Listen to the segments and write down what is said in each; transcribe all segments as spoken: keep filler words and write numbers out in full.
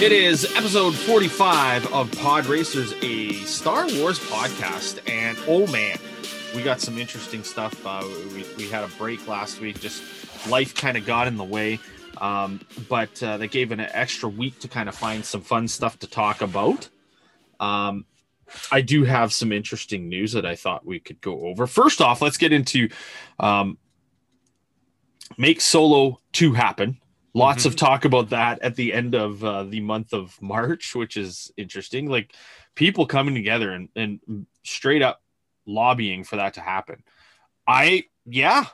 It is episode forty-five of Pod Racers, a Star Wars podcast, and oh man, we got some interesting stuff. Uh, we, we had a break last week, just life kind of got in the way, um, but uh, they gave an extra week to kind of find some fun stuff to talk about. Um, I do have some interesting news that I thought we could go over. First off, let's get into um, Make Solo two happen. Lots mm-hmm. of talk about that at the end of uh, the month of March, which is interesting. Like people coming together and, and straight up lobbying for that to happen. I, yeah,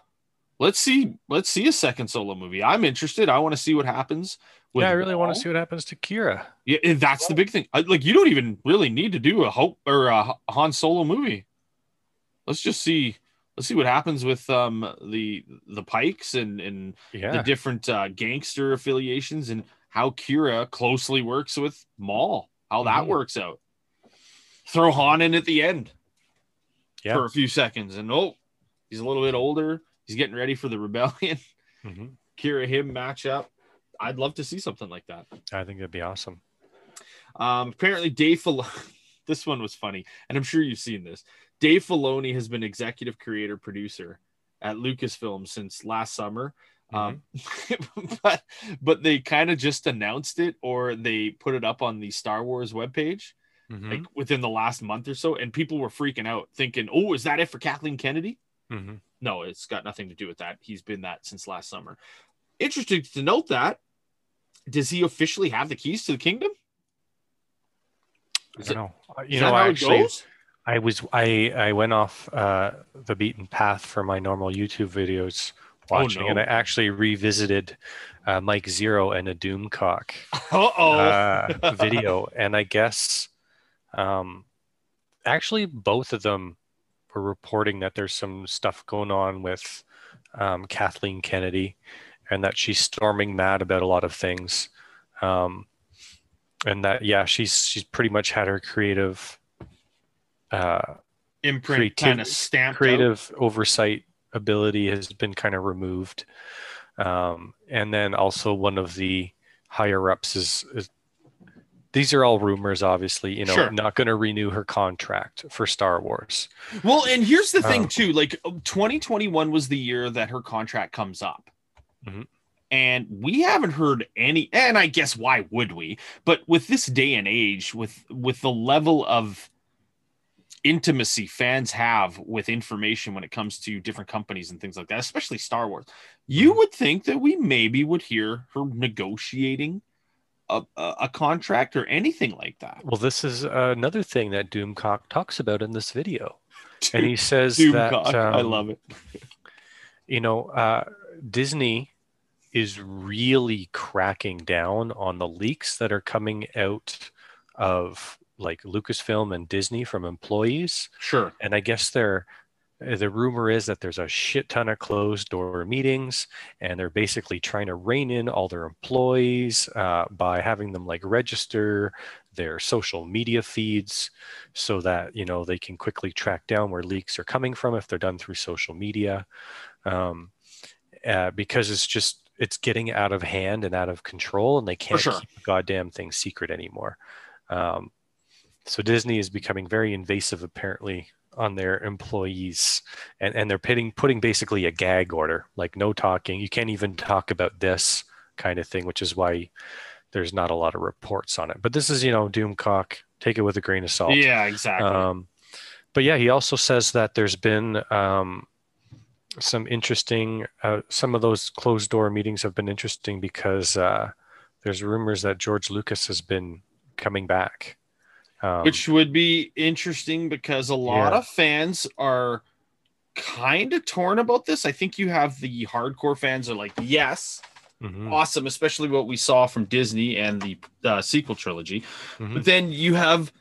let's see. Let's see a second Solo movie. I'm interested. I want to see what happens. With yeah, I really Maul. want to see what happens to Kira. Yeah, that's the big thing. I, like you don't even really need to do a Hope or a Han Solo movie. Let's just see. Let's see what happens with um, the the Pikes and, and yeah. the different uh, gangster affiliations and how Kira closely works with Maul, how that mm-hmm. works out. Throw Han in at the end yeah. for a few seconds. And oh, he's a little bit older. He's getting ready for the rebellion. Mm-hmm. Kira, him match up. I'd love to see something like that. I think that'd be awesome. Um, apparently, Dave Filoni, this one was funny, and I'm sure you've seen this. Dave Filoni has been executive creator producer at Lucasfilm since last summer. Mm-hmm. Um, but, but they kind of just announced it or they put it up on the Star Wars webpage mm-hmm. like within the last month or so. And people were freaking out thinking, oh, is that it for Kathleen Kennedy? Mm-hmm. No, it's got nothing to do with that. He's been that since last summer. Interesting to note that. Does he officially have the keys to the kingdom? Is I don't it, know. You know, I actually... Goes? I was I, I went off uh, the beaten path for my normal YouTube videos watching, oh, no. and I actually revisited uh, Mike Zero and a Doomcock uh, video, and I guess um, actually both of them were reporting that there's some stuff going on with um, Kathleen Kennedy, and that she's storming mad about a lot of things, um, and that yeah, she's she's pretty much had her creative. Uh, imprint kind of stamped creative out. Oversight ability has been kind of removed, um, and then also one of the higher ups is, is these are all rumors, obviously. You know, sure. not going to renew her contract for Star Wars. Well, and here's the thing um, too: like twenty twenty-one was the year that her contract comes up, mm-hmm. and we haven't heard any. And I guess why would we? But with this day and age, with with the level of intimacy fans have with information when it comes to different companies and things like that, especially Star Wars, you would think that we maybe would hear her negotiating a, a contract or anything like that. Well, this is another thing that Doomcock talks about in this video. Dude, and he says Doomcock, that... Um, I love it. You know, uh, Disney is really cracking down on the leaks that are coming out of... like Lucasfilm and Disney from employees. Sure. And I guess they're, the rumor is that there's a shit ton of closed door meetings and they're basically trying to rein in all their employees uh, by having them like register their social media feeds so that, you know, they can quickly track down where leaks are coming from if they're done through social media. Um, uh, because it's just, it's getting out of hand and out of control and they can't For sure. keep the goddamn thing secret anymore. Um, So Disney is becoming very invasive, apparently, on their employees, and, and they're putting putting basically a gag order, like no talking. You can't even talk about this kind of thing, which is why there's not a lot of reports on it. But this is, you know, Doomcock. Take it with a grain of salt. Yeah, exactly. Um, but yeah, he also says that there's been um, some interesting, uh, some of those closed door meetings have been interesting because uh, there's rumors that George Lucas has been coming back. Um, Which would be interesting because a lot yeah. of fans are kind of torn about this. I think you have the hardcore fans are like, yes, mm-hmm. awesome, especially what we saw from Disney and the uh, sequel trilogy. Mm-hmm. But then you have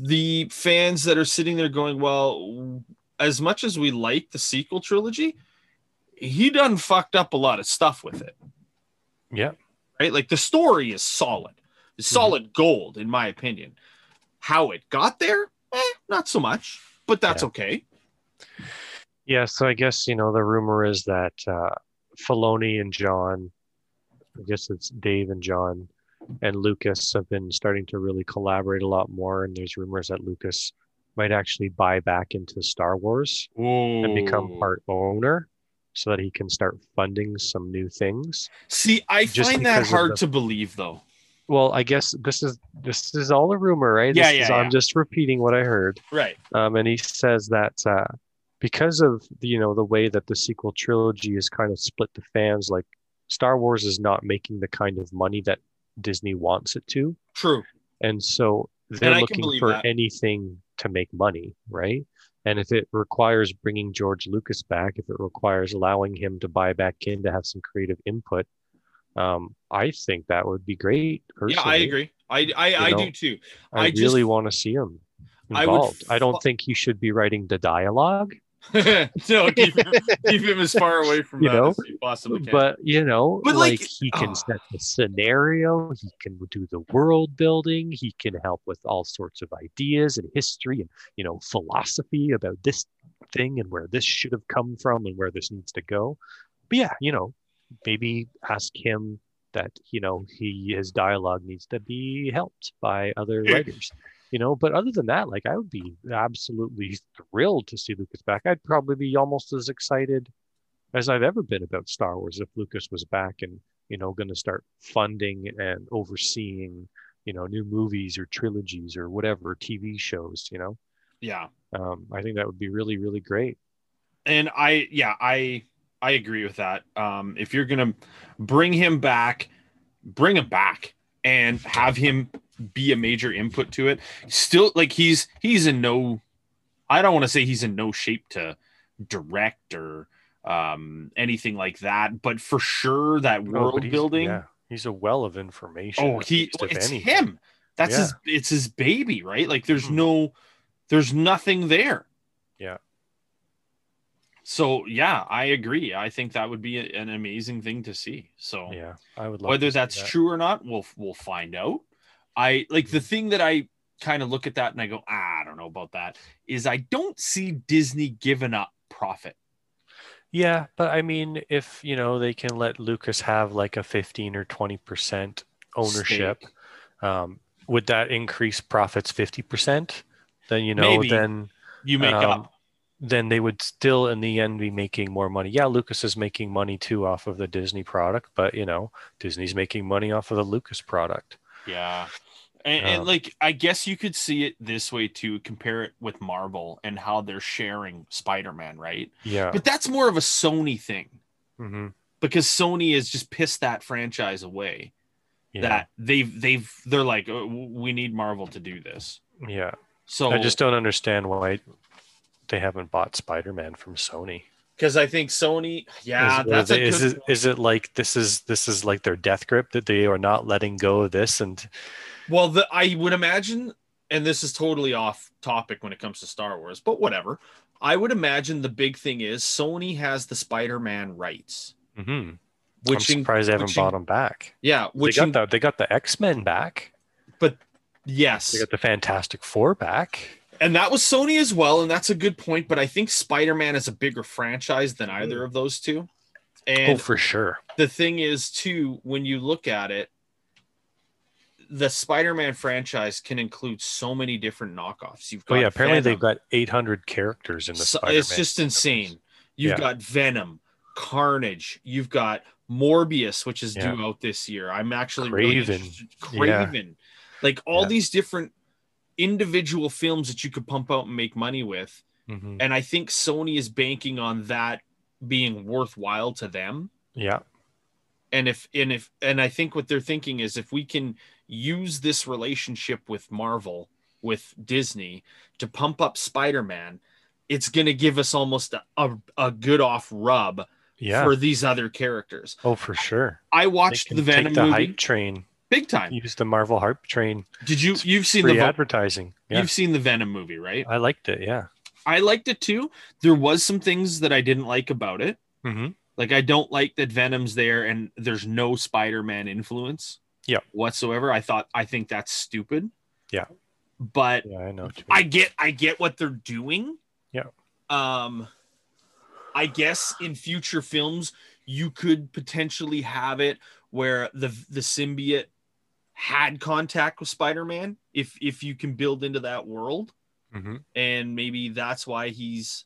the fans that are sitting there going, well, as much as we like the sequel trilogy, he done fucked up a lot of stuff with it. Yeah. Right? Like the story is solid. It's solid mm-hmm. gold, in my opinion. How it got there, eh, not so much, but that's yeah. okay. Yeah, so I guess, you know, the rumor is that uh, Filoni and John, I guess it's Dave and John, and Lucas have been starting to really collaborate a lot more, and there's rumors that Lucas might actually buy back into Star Wars Ooh. and become part owner so that he can start funding some new things. See, I Just find that hard the- to believe, though. Well, I guess this is this is all a rumor, right? Yeah, this yeah, is, yeah. I'm just repeating what I heard. Right. Um, and he says that uh, because of the, you know, the way that the sequel trilogy is kind of split the fans, like Star Wars is not making the kind of money that Disney wants it to. True. And so they're and looking for that. anything to make money, right? And if it requires bringing George Lucas back, if it requires allowing him to buy back in to have some creative input, Um, I think that would be great. Personally. Yeah, I agree. I I, I do too. I, I just, really want to see him involved. I, would f- I don't think he should be writing the dialogue. no, keep him, keep him as far away from you that know, as you possibly can. But you know, but like, like he can uh, set the scenario. He can do the world building. He can help with all sorts of ideas and history and you know philosophy about this thing and where this should have come from and where this needs to go. But yeah, you know. Maybe ask him that, you know, he his dialogue needs to be helped by other writers, you know. But other than that, like I would be absolutely thrilled to see Lucas back. I'd probably be almost as excited as I've ever been about Star Wars if Lucas was back and, you know, going to start funding and overseeing, you know, new movies or trilogies or whatever, T V shows, you know. Yeah. Um, I think that would be really, really great. And I, yeah, I... I agree with that. Um, if you're going to bring him back, bring him back and have him be a major input to it. Still, like he's he's in no, I don't want to say he's in no shape to direct or um, anything like that, but for sure that world no, building. Yeah, he's a well of information. Oh, he it's anything. him. That's yeah. his. It's his baby, right? Like there's hmm. no, there's nothing there. Yeah. So, yeah, I agree. I think that would be an amazing thing to see. So, yeah, I would love whether that's that. true or not, we'll we'll find out. I like the thing that I kind of look at that and I go, ah, I don't know about that is I don't see Disney giving up profit. Yeah, but I mean, if, you know, they can let Lucas have like a fifteen or twenty percent ownership, um, would that increase profits fifty percent? Then, you know, Maybe then you make um, up. Then they would still in the end be making more money. Yeah, Lucas is making money too off of the Disney product, but you know, Disney's making money off of the Lucas product. Yeah. And, um, and like, I guess you could see it this way too, compare it with Marvel and how they're sharing Spider-Man, right? Yeah. But that's more of a Sony thing mm-hmm. because Sony has just pissed that franchise away yeah. that they've, they've, they're like, oh, we need Marvel to do this. Yeah. So I just don't understand why they haven't bought Spider-Man from Sony because I think Sony yeah is, that's is, a good is, is, is it like this is this is like their death grip that they are not letting go of this and well the, I would imagine and this is totally off topic when it comes to Star Wars but whatever I would imagine the big thing is Sony has the Spider-Man rights mm-hmm. which I'm surprised in, they haven't bought in, them back yeah which they got, in, the, they got the X-Men back but yes they got the Fantastic Four back. And that was Sony as well, and that's a good point, but I think Spider-Man is a bigger franchise than either of those two. And oh, for sure. The thing is, too, when you look at it, the Spider-Man franchise can include so many different knockoffs. You've got oh, yeah, apparently Venom. They've got eight hundred characters in the so, Spider-Man. It's just universe. Insane. You've yeah. got Venom. Carnage. You've got Morbius, which is yeah. due out this year. I'm actually Craven. Really interested. Craven. Yeah. Like all yeah. these different individual films that you could pump out and make money with. Mm-hmm. And I think Sony is banking on that being worthwhile to them. Yeah. And if, and if, and I think what they're thinking is if we can use this relationship with Marvel, with Disney to pump up Spider-Man, it's going to give us almost a, a, a good off rub yeah. for these other characters. Oh, for sure. I watched the Venom the movie. Hype train. Big time. Use the Marvel hype train. Did you, you've seen the advertising. Yeah. You've seen the Venom movie, right? I liked it. Yeah. I liked it too. There was some things that I didn't like about it. Mm-hmm. Like I don't like that Venom's there and there's no Spider-Man influence yeah. whatsoever. I thought, I think that's stupid. Yeah. But yeah, I know. I get, I get what they're doing. Yeah. Um, I guess in future films, you could potentially have it where the, the symbiote had contact with Spider-Man. If, if you can build into that world mm-hmm. and maybe that's why he's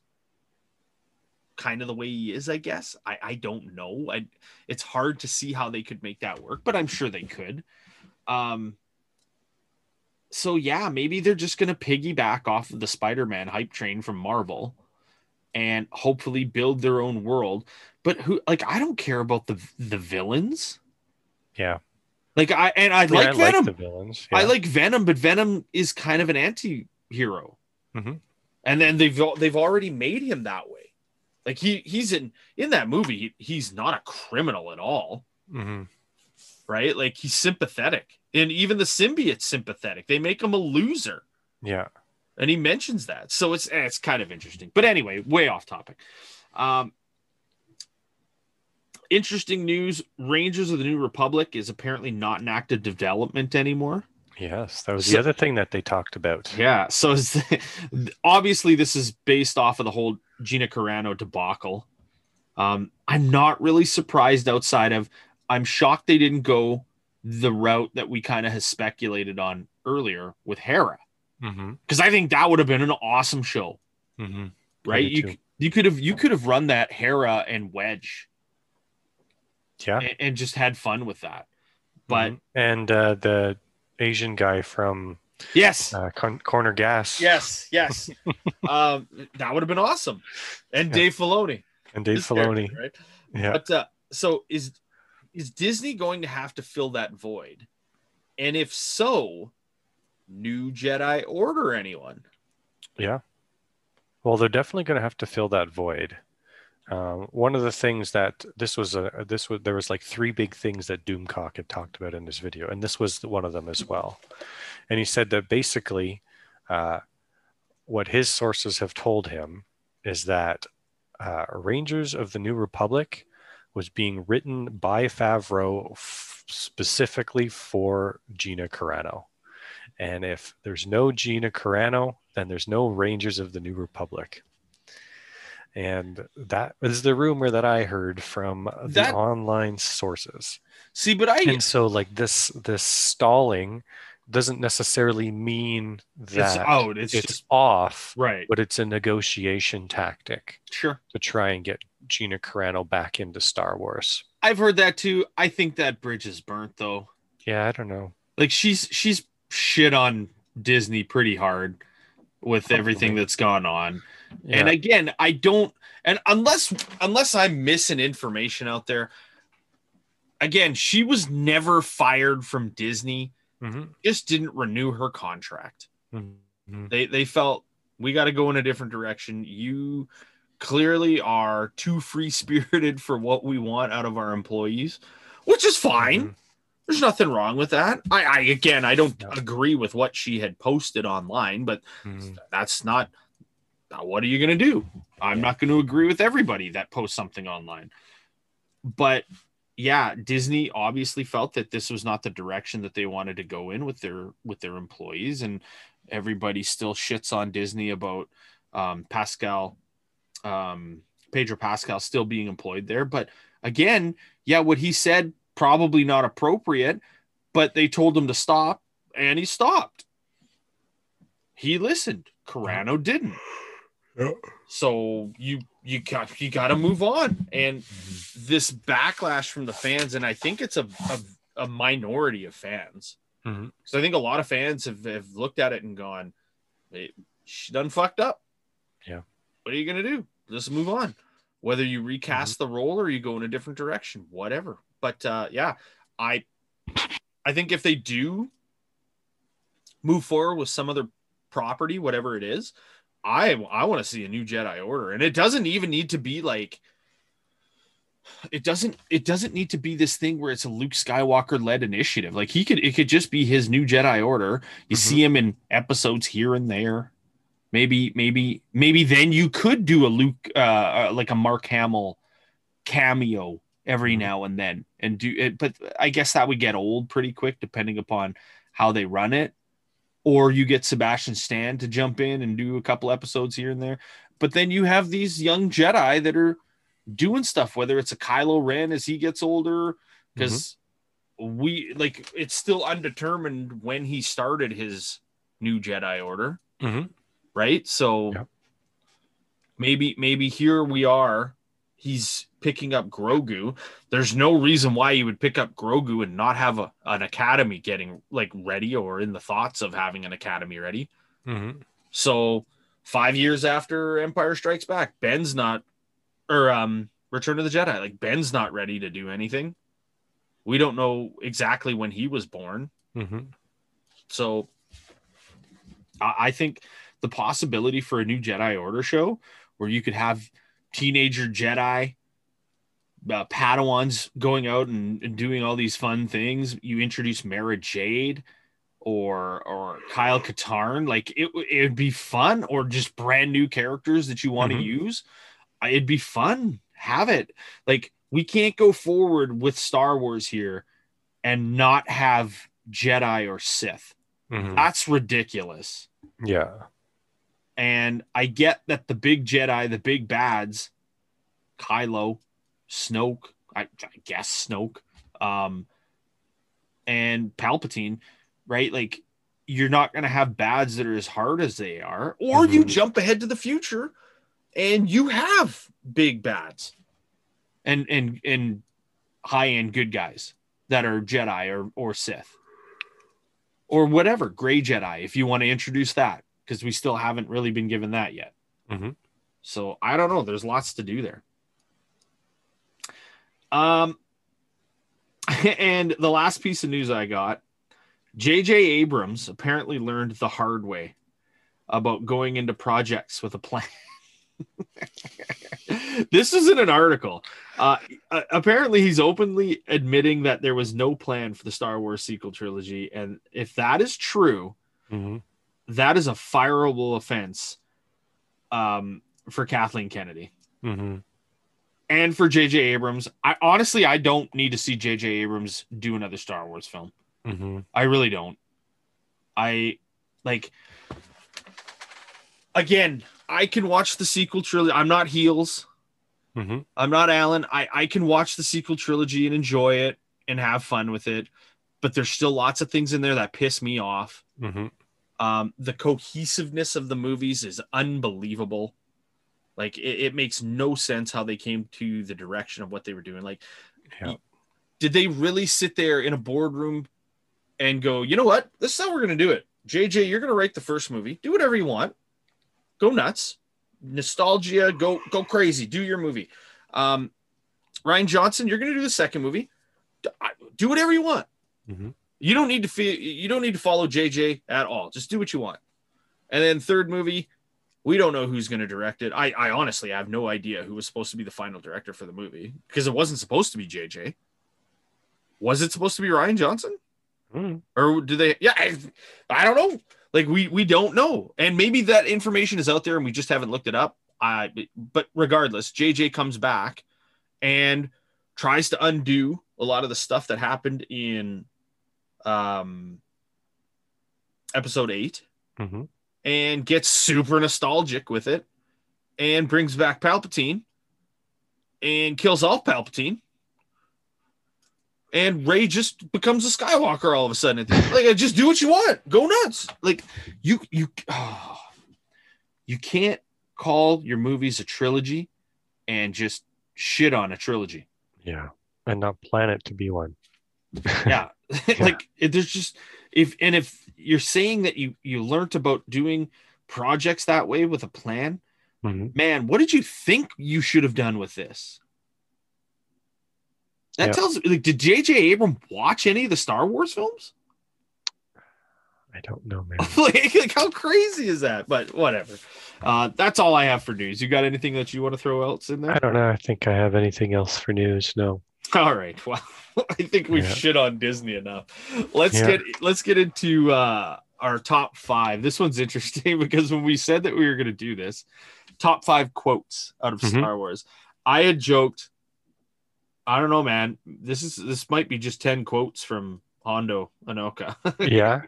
kind of the way he is, I guess. I, I don't know. I, it's hard to see how they could make that work, but I'm sure they could. Um, So, yeah, maybe they're just going to piggyback off of the Spider-Man hype train from Marvel and hopefully build their own world. But who, like, I don't care about the the villains. Yeah. Like, I, and I yeah, like I Venom. Like the villains. Yeah. I like Venom, but Venom is kind of an anti-hero. Mm-hmm. And then they've, they've already made him that way. Like, he, he's in, in that movie, he's not a criminal at all. Mm-hmm. Right? Like, he's sympathetic. And even the symbiote's sympathetic. They make him a loser. Yeah. And he mentions that. So it's it's kind of interesting. But anyway, way off topic. Um, interesting news. Rangers of the New Republic is apparently not in active development anymore. Yes. That was so, the other thing that they talked about. Yeah. So is the, obviously this is based off of the whole Gina Carano debacle. Um, I'm not really surprised outside of I'm shocked they didn't go the route that we kind of has speculated on earlier with Hera. Mm-hmm. Cause I think that would have been an awesome show, mm-hmm. right? You, you could have, you could have run that Hera and Wedge yeah, and, and just had fun with that. But, mm-hmm. and uh, the Asian guy from yes, uh, Con- Corner Gas. Yes. Yes. um, that would have been awesome. And yeah. Dave Filoni and Dave Filoni. Right? Yeah. But uh, so is, Is Disney going to have to fill that void? And if so, new Jedi Order anyone? Yeah. Well, they're definitely going to have to fill that void. Um, one of the things that this was, a, this was, there was like three big things that Doomcock had talked about in this video. And this was one of them as well. And he said that basically uh, what his sources have told him is that uh, Rangers of the New Republic was being written by Favreau f- specifically for Gina Carano. And if there's no Gina Carano, then there's no Rangers of the New Republic. And that is the rumor that I heard from that... the online sources. See, but I... And so like this, this stalling doesn't necessarily mean that it's out. It's, it's just... off, right? But it's a negotiation tactic. Sure. To try and get Gina Carano back into Star Wars. I've heard that too. I think that bridge is burnt though. Yeah, I don't know. Like she's she's shit on Disney pretty hard with Hopefully. everything that's gone on. Yeah. And again, I don't and unless unless I'm missing information out there, again, she was never fired from Disney. Mm-hmm. Just didn't renew her contract. Mm-hmm. They they felt we got to go in a different direction. You clearly are too free-spirited for what we want out of our employees, which is fine. Mm-hmm. There's nothing wrong with that. I, I again, I don't no. agree with what she had posted online, but mm-hmm. that's not, what are you going to do? I'm yeah. not going to agree with everybody that posts something online. But yeah, Disney obviously felt that this was not the direction that they wanted to go in with their, with their employees, and everybody still shits on Disney about um, Pascal um Pedro Pascal still being employed there. But again, yeah, what he said probably not appropriate, but they told him to stop and he stopped. He listened. Carano didn't. Yep. So you you got you got to move on. And this backlash from the fans, and I think it's a a, a minority of fans. Mm-hmm. So I think a lot of fans have, have looked at it and gone, it, she done fucked up. Yeah. What are you going to do? Just move on. Whether you recast mm-hmm. the role or you go in a different direction, whatever. But uh, yeah, I I think if they do move forward with some other property, whatever it is, I I want to see a new Jedi Order. And it doesn't even need to be like, it doesn't it doesn't need to be this thing where it's a Luke Skywalker led initiative. Like he could it could just be his new Jedi Order. You mm-hmm. see him in episodes here and there. Maybe maybe maybe then you could do a Luke uh, like a Mark Hamill cameo every mm-hmm. now and then and do it, but I guess that would get old pretty quick depending upon how they run it. Or you get Sebastian Stan to jump in and do a couple episodes here and there. But then you have these young Jedi that are doing stuff, whether it's a Kylo Ren as he gets older, because mm-hmm. we like it's still undetermined when he started his new Jedi Order, mm-hmm. right? So yeah. maybe maybe here we are. He's picking up Grogu. There's no reason why you would pick up Grogu and not have a, an academy getting like ready or in the thoughts of having an academy ready. Mm-hmm. So five years after Empire Strikes Back, Ben's not, or um, Return of the Jedi, like Ben's not ready to do anything. We don't know exactly when he was born. Mm-hmm. So I, I think the possibility for a new Jedi Order show where you could have teenager Jedi uh, Padawans going out and, and doing all these fun things. You introduce Mara Jade or or Kyle Katarn. Like it it'd be fun, or just brand new characters that you want to mm-hmm. use. It'd be fun. Have it. Like we can't go forward with Star Wars here and not have Jedi or Sith. Mm-hmm. That's ridiculous. Yeah. And I get that the big Jedi, the big bads, Kylo, Snoke, I, I guess Snoke, um, and Palpatine, right? Like, you're not going to have bads that are as hard as they are. Or mm-hmm. you jump ahead to the future and you have big bads and and, and high-end good guys that are Jedi or, or Sith. Or whatever, gray Jedi, if you want to introduce that. Because we still haven't really been given that yet. Mm-hmm. So I don't know. There's lots to do there. Um, and the last piece of news I got, J J Abrams apparently learned the hard way about going into projects with a plan. This isn't an article. Uh, apparently he's openly admitting that there was no plan for the Star Wars sequel trilogy. And if that is true, mm-hmm. that is a fireable offense um, for Kathleen Kennedy mm-hmm. and for J J Abrams. I honestly, I don't need to see J J Abrams do another Star Wars film. Mm-hmm. I really don't. I like, again, I can watch the sequel trilogy. I'm not Heels. Mm-hmm. I'm not Alan. I, I can watch the sequel trilogy and enjoy it and have fun with it, but there's still lots of things in there that piss me off. Mm-hmm. Um, the cohesiveness of the movies is unbelievable. Like it, it makes no sense how they came to the direction of what they were doing. Like, yeah. did they really sit there in a boardroom and go, you know what? This is how we're going to do it. J J, you're going to write the first movie. Do whatever you want. Go nuts. Nostalgia. Go, go crazy. Do your movie. Um, Rian Johnson, you're going to do the second movie. Do whatever you want. Mm-hmm. You don't need to feel, you don't need to follow J J at all. Just do what you want. And then third movie, we don't know who's going to direct it. I, I honestly have no idea who was supposed to be the final director for the movie because it wasn't supposed to be J J. Was it supposed to be Rian Johnson? Mm. Or do they? Yeah, I, I don't know. Like we we don't know. And maybe that information is out there and we just haven't looked it up. I but regardless, J J comes back and tries to undo a lot of the stuff that happened in um episode eight mm-hmm. and gets super nostalgic with it and brings back Palpatine and kills off Palpatine and Rey just becomes a Skywalker all of a sudden. Like, just do what you want, go nuts. Like you you oh, you can't call your movies a trilogy and just shit on a trilogy. Yeah. And not plan it to be one. Yeah. Like it, there's just, if, and if you're saying that you, you learned about doing projects that way with a plan, mm-hmm. man, what did you think you should have done with this? That yeah. tells me, like, did J J. Abrams watch any of the Star Wars films? I don't know, man. like, like, how crazy is that? But whatever. Uh, that's all I have for news. You got anything that you want to throw else in there? I don't know. I think I have anything else for news. No. All right. Well, I think we've yeah. shit on Disney enough. Let's yeah. get let's get into uh, our top five. This one's interesting because when we said that we were going to do this, top five quotes out of mm-hmm. Star Wars, I had joked, I don't know, man. This is this might be just ten quotes from Hondo Ohnaka. Yeah,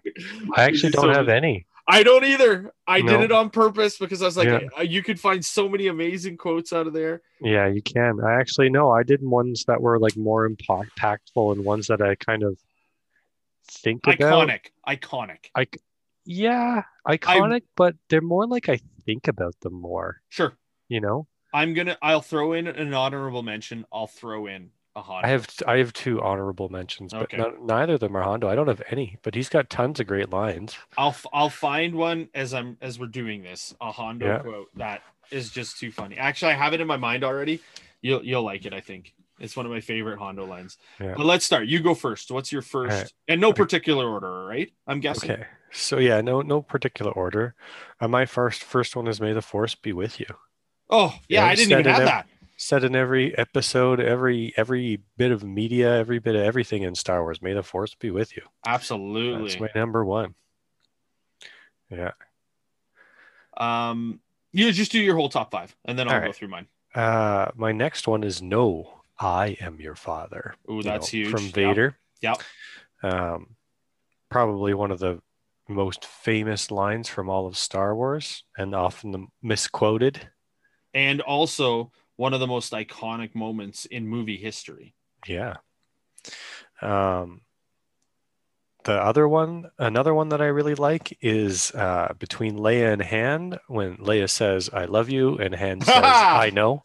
I actually don't so, have any. I don't either. I no. did it on purpose because I was like, yeah. you could find so many amazing quotes out of there. Yeah, you can. I actually no, I did ones that were like more impactful and ones that I kind of think about. Iconic, iconic. I yeah, iconic, I'm, but they're more like I think about them more. Sure, you know. I'm gonna. I'll throw in an honorable mention. I'll throw in a Hondo. I have. I have two honorable mentions, but okay. not, neither of them are Hondo. I don't have any, but he's got tons of great lines. I'll. I'll find one as I'm as we're doing this. A Hondo yeah. quote that is just too funny. Actually, I have it in my mind already. You'll you'll like it. I think it's one of my favorite Hondo lines. Yeah. But let's start. You go first. What's your first? Right. And no particular order, right? I'm guessing. Okay. So yeah, no no particular order. Uh, my first first one is May the Force be with you. Oh yeah, yeah, I didn't even have ev- that. Said in every episode, every every bit of media, every bit of everything in Star Wars. May the Force be with you. Absolutely, that's my number one. Yeah. Um, you just do your whole top five, and then I'll All right. go through mine. Uh, my next one is "No, I am your father." Oh, you that's know, huge. From Vader. Yep. yep. Um, probably one of the most famous lines from all of Star Wars, and often the misquoted. And also one of the most iconic moments in movie history. Yeah. Um, the other one, another one that I really like is uh, between Leia and Han, when Leia says, I love you, and Han says, I know,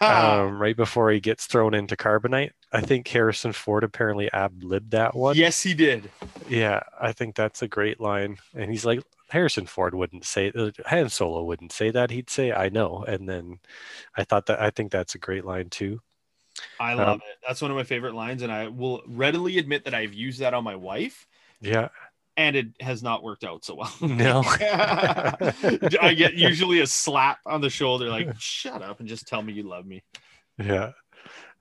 um, right before he gets thrown into carbonite. I think Harrison Ford apparently ad-libbed that one. Yes, he did. Yeah, I think that's a great line. And he's like, Harrison Ford wouldn't say uh, Han Solo wouldn't say that. He'd say, I know. And then I thought that I think that's a great line too. I love um, it. That's one of my favorite lines. And I will readily admit that I've used that on my wife. Yeah. And it has not worked out so well. No. I get usually a slap on the shoulder, like, shut up and just tell me you love me. Yeah.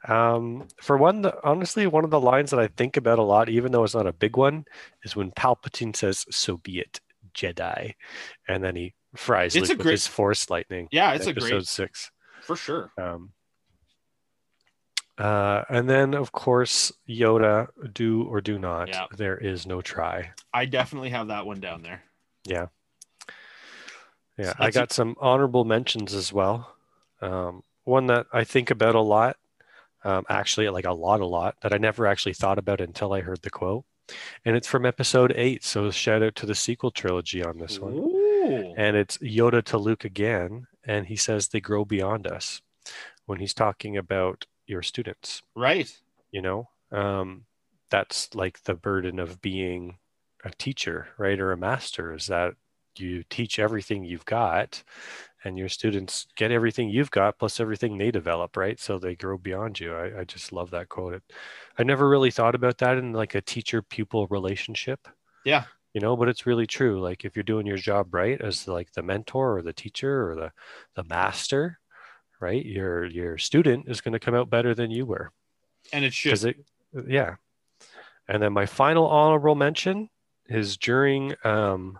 Um, for one, the, honestly, one of the lines that I think about a lot, even though it's not a big one, is when Palpatine says, so be it, Jedi, and then he fries Luke with great, his Force lightning. Yeah, it's a great episode six for sure. Um, uh, and then of course Yoda, do or do not. Yeah. There is no try. I definitely have that one down there. Yeah, yeah. So I got a- some honorable mentions as well. Um, one that I think about a lot, um, actually, like a lot, a lot that I never actually thought about until I heard the quote. And it's from episode eight, so shout out to the sequel trilogy on this one. Ooh. And it's Yoda to Luke again, and he says they grow beyond us when he's talking about your students. Right. You know, um, that's like the burden of being a teacher, right, or a master, is that you teach everything you've got, and your students get everything you've got plus everything they develop, right? So they grow beyond you. I, I just love that quote. It, I never really thought about that in like a teacher-pupil relationship. Yeah. You know, but it's really true. Like if you're doing your job right as like the mentor or the teacher or the, the master, right? Your your student is going to come out better than you were. And it should. It, yeah. And then my final honorable mention is during um,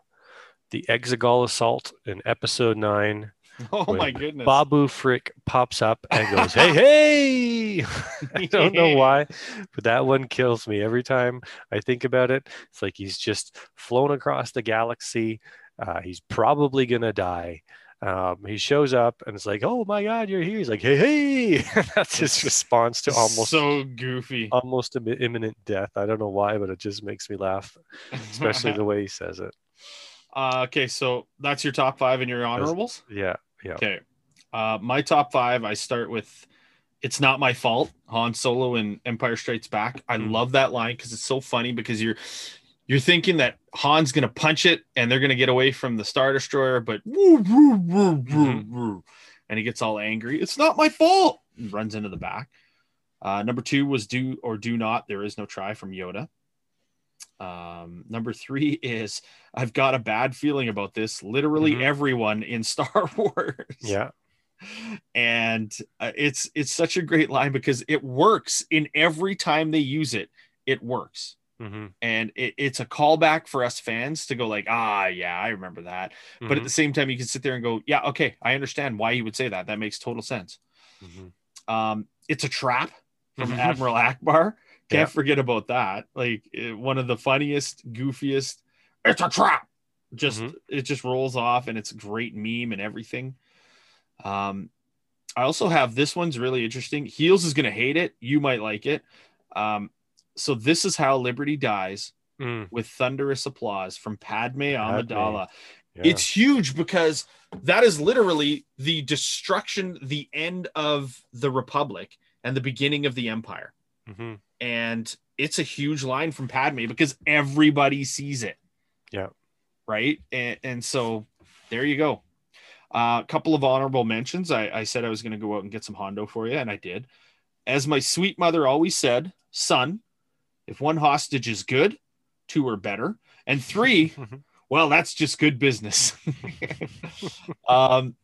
the Exegol assault in episode nine. Oh my goodness. Babu Frick pops up and goes, hey, hey. I don't know why, but that one kills me every time I think about it. It's like he's just flown across the galaxy. Uh, he's probably going to die. Um, he shows up and it's like, oh my God, you're here. He's like, hey, hey. That's his response to almost so goofy, almost imminent death. I don't know why, but it just makes me laugh, especially the way he says it. Uh, okay, so that's your top five and your honorables? Yeah. Yeah. Okay. Uh, my top five, I start with It's Not My Fault, Han Solo and Empire Strikes Back. I mm-hmm. love that line because it's so funny, because you're you're thinking that Han's going to punch it and they're going to get away from the Star Destroyer, but woo, woo, woo, woo, mm-hmm. woo, and he gets all angry. It's not my fault. And runs into the back. Uh, number two was Do or Do Not. There Is No Try from Yoda. Um, number three is I've Got a Bad Feeling About This. Literally mm-hmm. everyone in Star Wars. Yeah. And uh, it's it's such a great line because it works in every time they use it. It works. Mm-hmm. And it, it's a callback for us fans to go like, ah, yeah, I remember that. Mm-hmm. But at the same time, you can sit there and go, yeah, okay, I understand why he would say that. That makes total sense. Mm-hmm. Um, it's a Trap from mm-hmm. Admiral Akbar. Can't yeah. forget about that. Like it, one of the funniest, goofiest, it's a trap. Just, mm-hmm. it just rolls off and it's a great meme and everything. Um, I also have, this one's really interesting. Heels is going to hate it. You might like it. Um, so this is how Liberty dies mm. with thunderous applause from Padme Amidala. Yeah. It's huge because that is literally the destruction, the end of the Republic and the beginning of the Empire. Mm-hmm. And it's a huge line from Padme because everybody sees it. Yeah. Right. And, and so there you go. A uh, couple of honorable mentions. I, I said I was going to go out and get some Hondo for you, and I did. As my sweet mother always said, son, if one hostage is good, two are better. And three, well, that's just good business. um,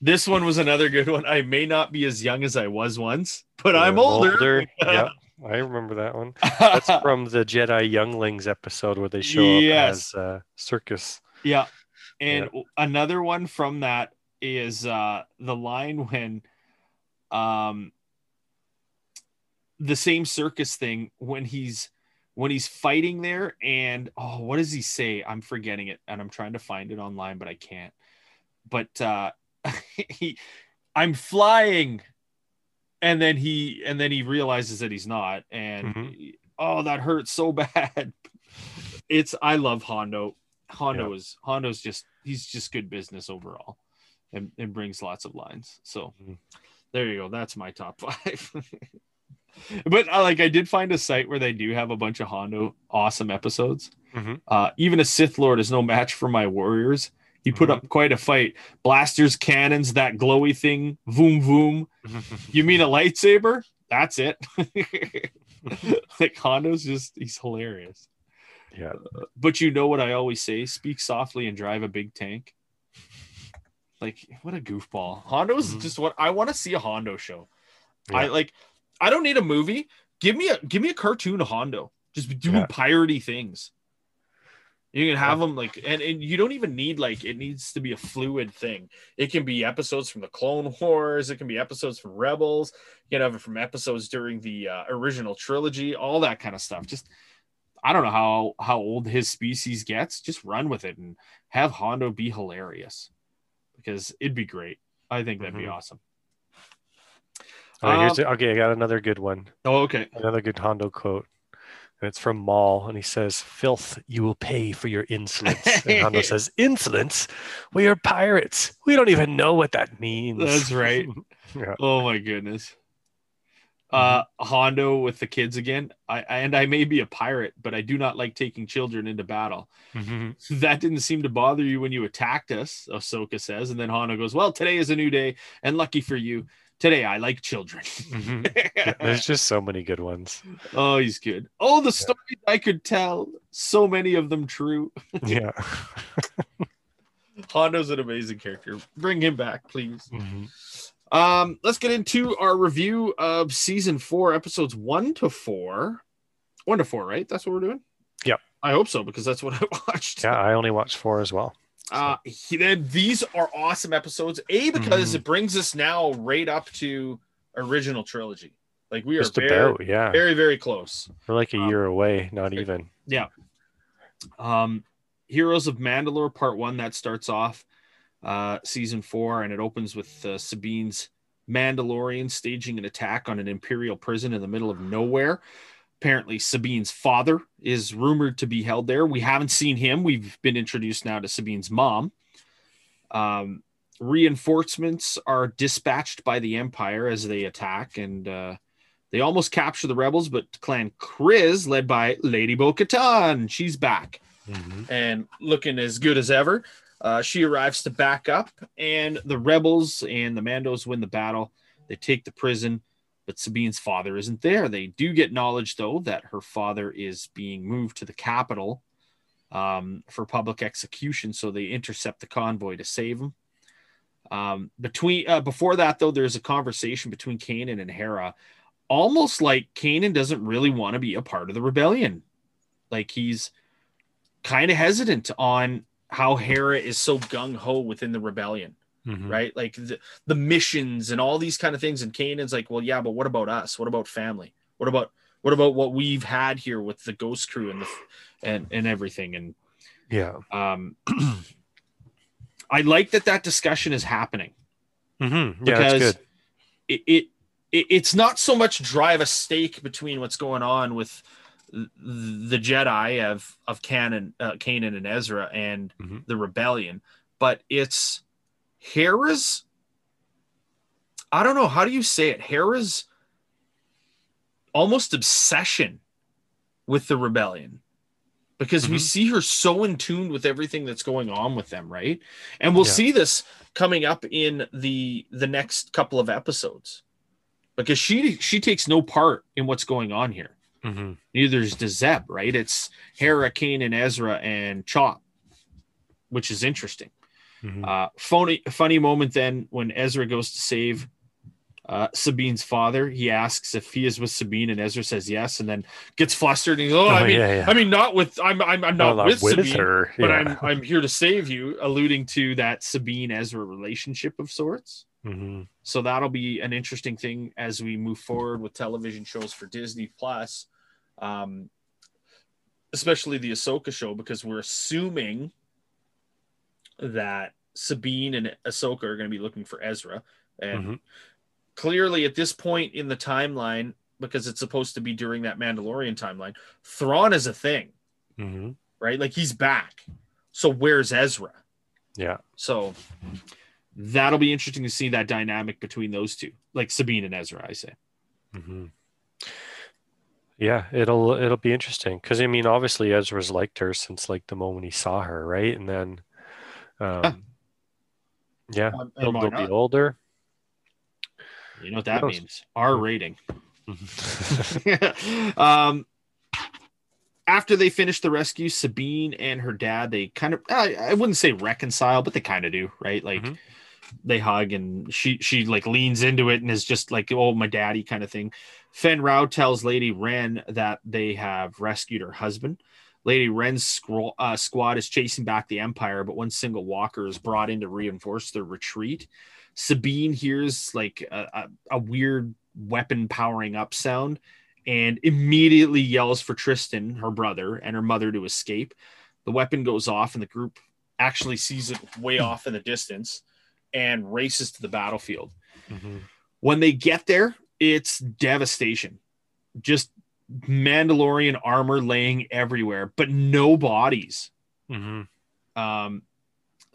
This one was another good one. I may not be as young as I was once, but I'm, I'm older. older. Yeah, I remember that one. That's from the Jedi Younglings episode where they show yes. up as uh, circus. Yeah. And yeah. another one from that is uh, the line when um, the same circus thing, when he's when he's fighting there and, oh, what does he say? I'm forgetting it and I'm trying to find it online, but I can't. But uh, he, I'm flying. And then he and then he realizes that he's not. And mm-hmm. oh, that hurts so bad. It's I love Hondo. Hondo yeah. is Hondo's just he's just good business overall and, and brings lots of lines. So mm-hmm. there you go. That's my top five. But uh, like I did find a site where they do have a bunch of Hondo awesome episodes. Mm-hmm. Uh, even a Sith Lord is no match for my warriors. He put mm-hmm. up quite a fight. Blasters, cannons, that glowy thing, voom voom. You mean a lightsaber? That's it. Like Hondo's just, he's hilarious. Yeah. Uh, but you know what I always say, speak softly and drive a big tank. Like, what a goofball. Hondo's mm-hmm. just what I want to see a Hondo show. Yeah. I like I don't need a movie. Give me a give me a cartoon of Hondo. Just doing yeah. piratey things. You can have them like, and, and you don't even need, like, it needs to be a fluid thing. It can be episodes from the Clone Wars. It can be episodes from Rebels. You can have it from episodes during the uh, original trilogy, all that kind of stuff. Just, I don't know how, how old his species gets. Just run with it and have Hondo be hilarious because it'd be great. I think that'd mm-hmm. be awesome. All right, um, here's the, okay, I got another good one. Oh, okay. Another good Hondo quote. And it's from Maul, and he says, filth, you will pay for your insolence. And Hondo says, insolence? We are pirates. We don't even know what that means. That's right. Yeah. Oh, my goodness. Uh, Hondo with the kids again. I And I may be a pirate, but I do not like taking children into battle. Mm-hmm. That didn't seem to bother you when you attacked us, Ahsoka says. And then Hondo goes, well, today is a new day, and lucky for you, today I like children. Mm-hmm. Yeah, there's just so many good ones. Oh, he's good. Oh, the yeah. stories I could tell. So many of them true. Yeah. Hondo's an amazing character. Bring him back, please. Mm-hmm. Um, let's get into our review of season four, episodes one to four. One to four, right? That's what we're doing? Yeah. I hope so, because that's what I watched. Yeah, I only watched four as well. Uh, he, then these are awesome episodes. A because mm-hmm. it brings us now right up to original trilogy. Like we are Just very, about, yeah. very, very close. We're like a um, year away, not even. Yeah. Um, Heroes of Mandalore Part One, that starts off uh season four, and it opens with uh, Sabine's Mandalorian staging an attack on an Imperial prison in the middle of nowhere. Apparently Sabine's father is rumored to be held there. We haven't seen him. We've been introduced now to Sabine's mom. Um, reinforcements are dispatched by the Empire as they attack, and uh, they almost capture the rebels, but Clan Kryz, led by Lady Bo-Katan, she's back mm-hmm. and looking as good as ever. Uh, she arrives to back up, and the rebels and the Mandos win the battle. They take the prison, but Sabine's father isn't there. They do get knowledge, though, that her father is being moved to the capital um, for public execution, so they intercept the convoy to save him. Um, between uh, before that, though, there's a conversation between Kanan and Hera, almost like Kanan doesn't really want to be a part of the rebellion. Like, he's kind of hesitant on how Hera is so gung-ho within the rebellion, mm-hmm. right? Like the, the missions and all these kind of things. And Kanan's like, well, yeah, but what about us? What about family? What about, what about what we've had here with the ghost crew and the, and, and everything. And yeah. Um, I like that that discussion is happening mm-hmm. yeah, because that's good. It, it, it it's not so much drive a stake between what's going on with the Jedi of, of Kanan, uh, Kanan and Ezra and mm-hmm. the rebellion, but it's Hera's, I don't know, how do you say it? Hera's almost obsession with the rebellion. Because mm-hmm. we see her so in tune with everything that's going on with them, right? And we'll yeah. see this coming up in the the next couple of episodes, because she she takes no part in what's going on here. Mm-hmm. Neither does Zeb, right? It's Hera, Kanan, Ezra, and Chop, which is interesting. Mm-hmm. Uh, funny funny moment then when Ezra goes to save Uh, Sabine's father. He asks if he is with Sabine, and Ezra says yes, and then gets flustered. And he goes, "Oh, I oh, mean, yeah, yeah. I mean, not with. I'm, I'm, I'm not well, with, with Sabine, her. Yeah. But I'm, I'm here to save you," alluding to that Sabine-Ezra relationship of sorts. Mm-hmm. So that'll be an interesting thing as we move forward with television shows for Disney Plus, um, especially the Ahsoka show, because we're assuming that Sabine and Ahsoka are going to be looking for Ezra and. Mm-hmm. Clearly, at this point in the timeline, because it's supposed to be during that Mandalorian timeline, Thrawn is a thing, mm-hmm. right? Like, he's back. So where's Ezra? Yeah. So that'll be interesting to see that dynamic between those two, like Sabine and Ezra, I say. Mm-hmm. Yeah, it'll it'll be interesting because I mean, obviously Ezra's liked her since like the moment he saw her, right? And then, um, yeah, um, he'll, he'll be older. You know what that means? R rating. um, after they finish the rescue, Sabine and her dad, they kind of, I, I wouldn't say reconcile, but they kind of do, right? Like mm-hmm. they hug and she, she like leans into it and is just like, oh, my daddy kind of thing. Fen Rao tells Lady Wren that they have rescued her husband. Lady Wren's scroll, uh, squad is chasing back the Empire, but one single walker is brought in to reinforce their retreat. Sabine hears like a, a, a weird weapon powering up sound and immediately yells for Tristan, her brother, and her mother to escape. The weapon goes off and the group actually sees it way off in the distance and races to the battlefield. Mm-hmm. When they get there, it's devastation. Just Mandalorian armor laying everywhere, but no bodies. Mm-hmm. Um,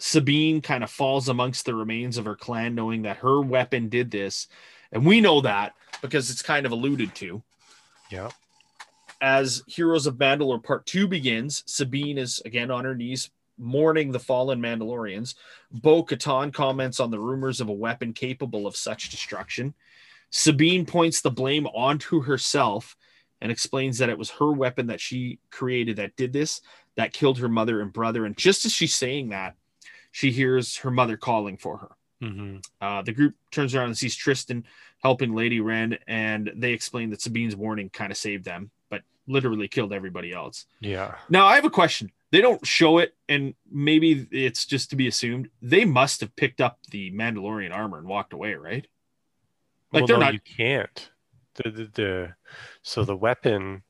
Sabine kind of falls amongst the remains of her clan, knowing that her weapon did this. And we know that because it's kind of alluded to. Yeah. As Heroes of Mandalore Part two begins, Sabine is again on her knees, mourning the fallen Mandalorians. Bo-Katan comments on the rumors of a weapon capable of such destruction. Sabine points the blame onto herself and explains that it was her weapon that she created that did this, that killed her mother and brother. And just as she's saying that, she hears her mother calling for her. Mm-hmm. Uh, the group turns around and sees Tristan helping Lady Wren, and they explain that Sabine's warning kind of saved them, but literally killed everybody else. Yeah. Now, I have a question. They don't show it, and maybe it's just to be assumed. They must have picked up the Mandalorian armor and walked away, right? Like, well, they're no, not. You can't. The, the, the... So the weapon.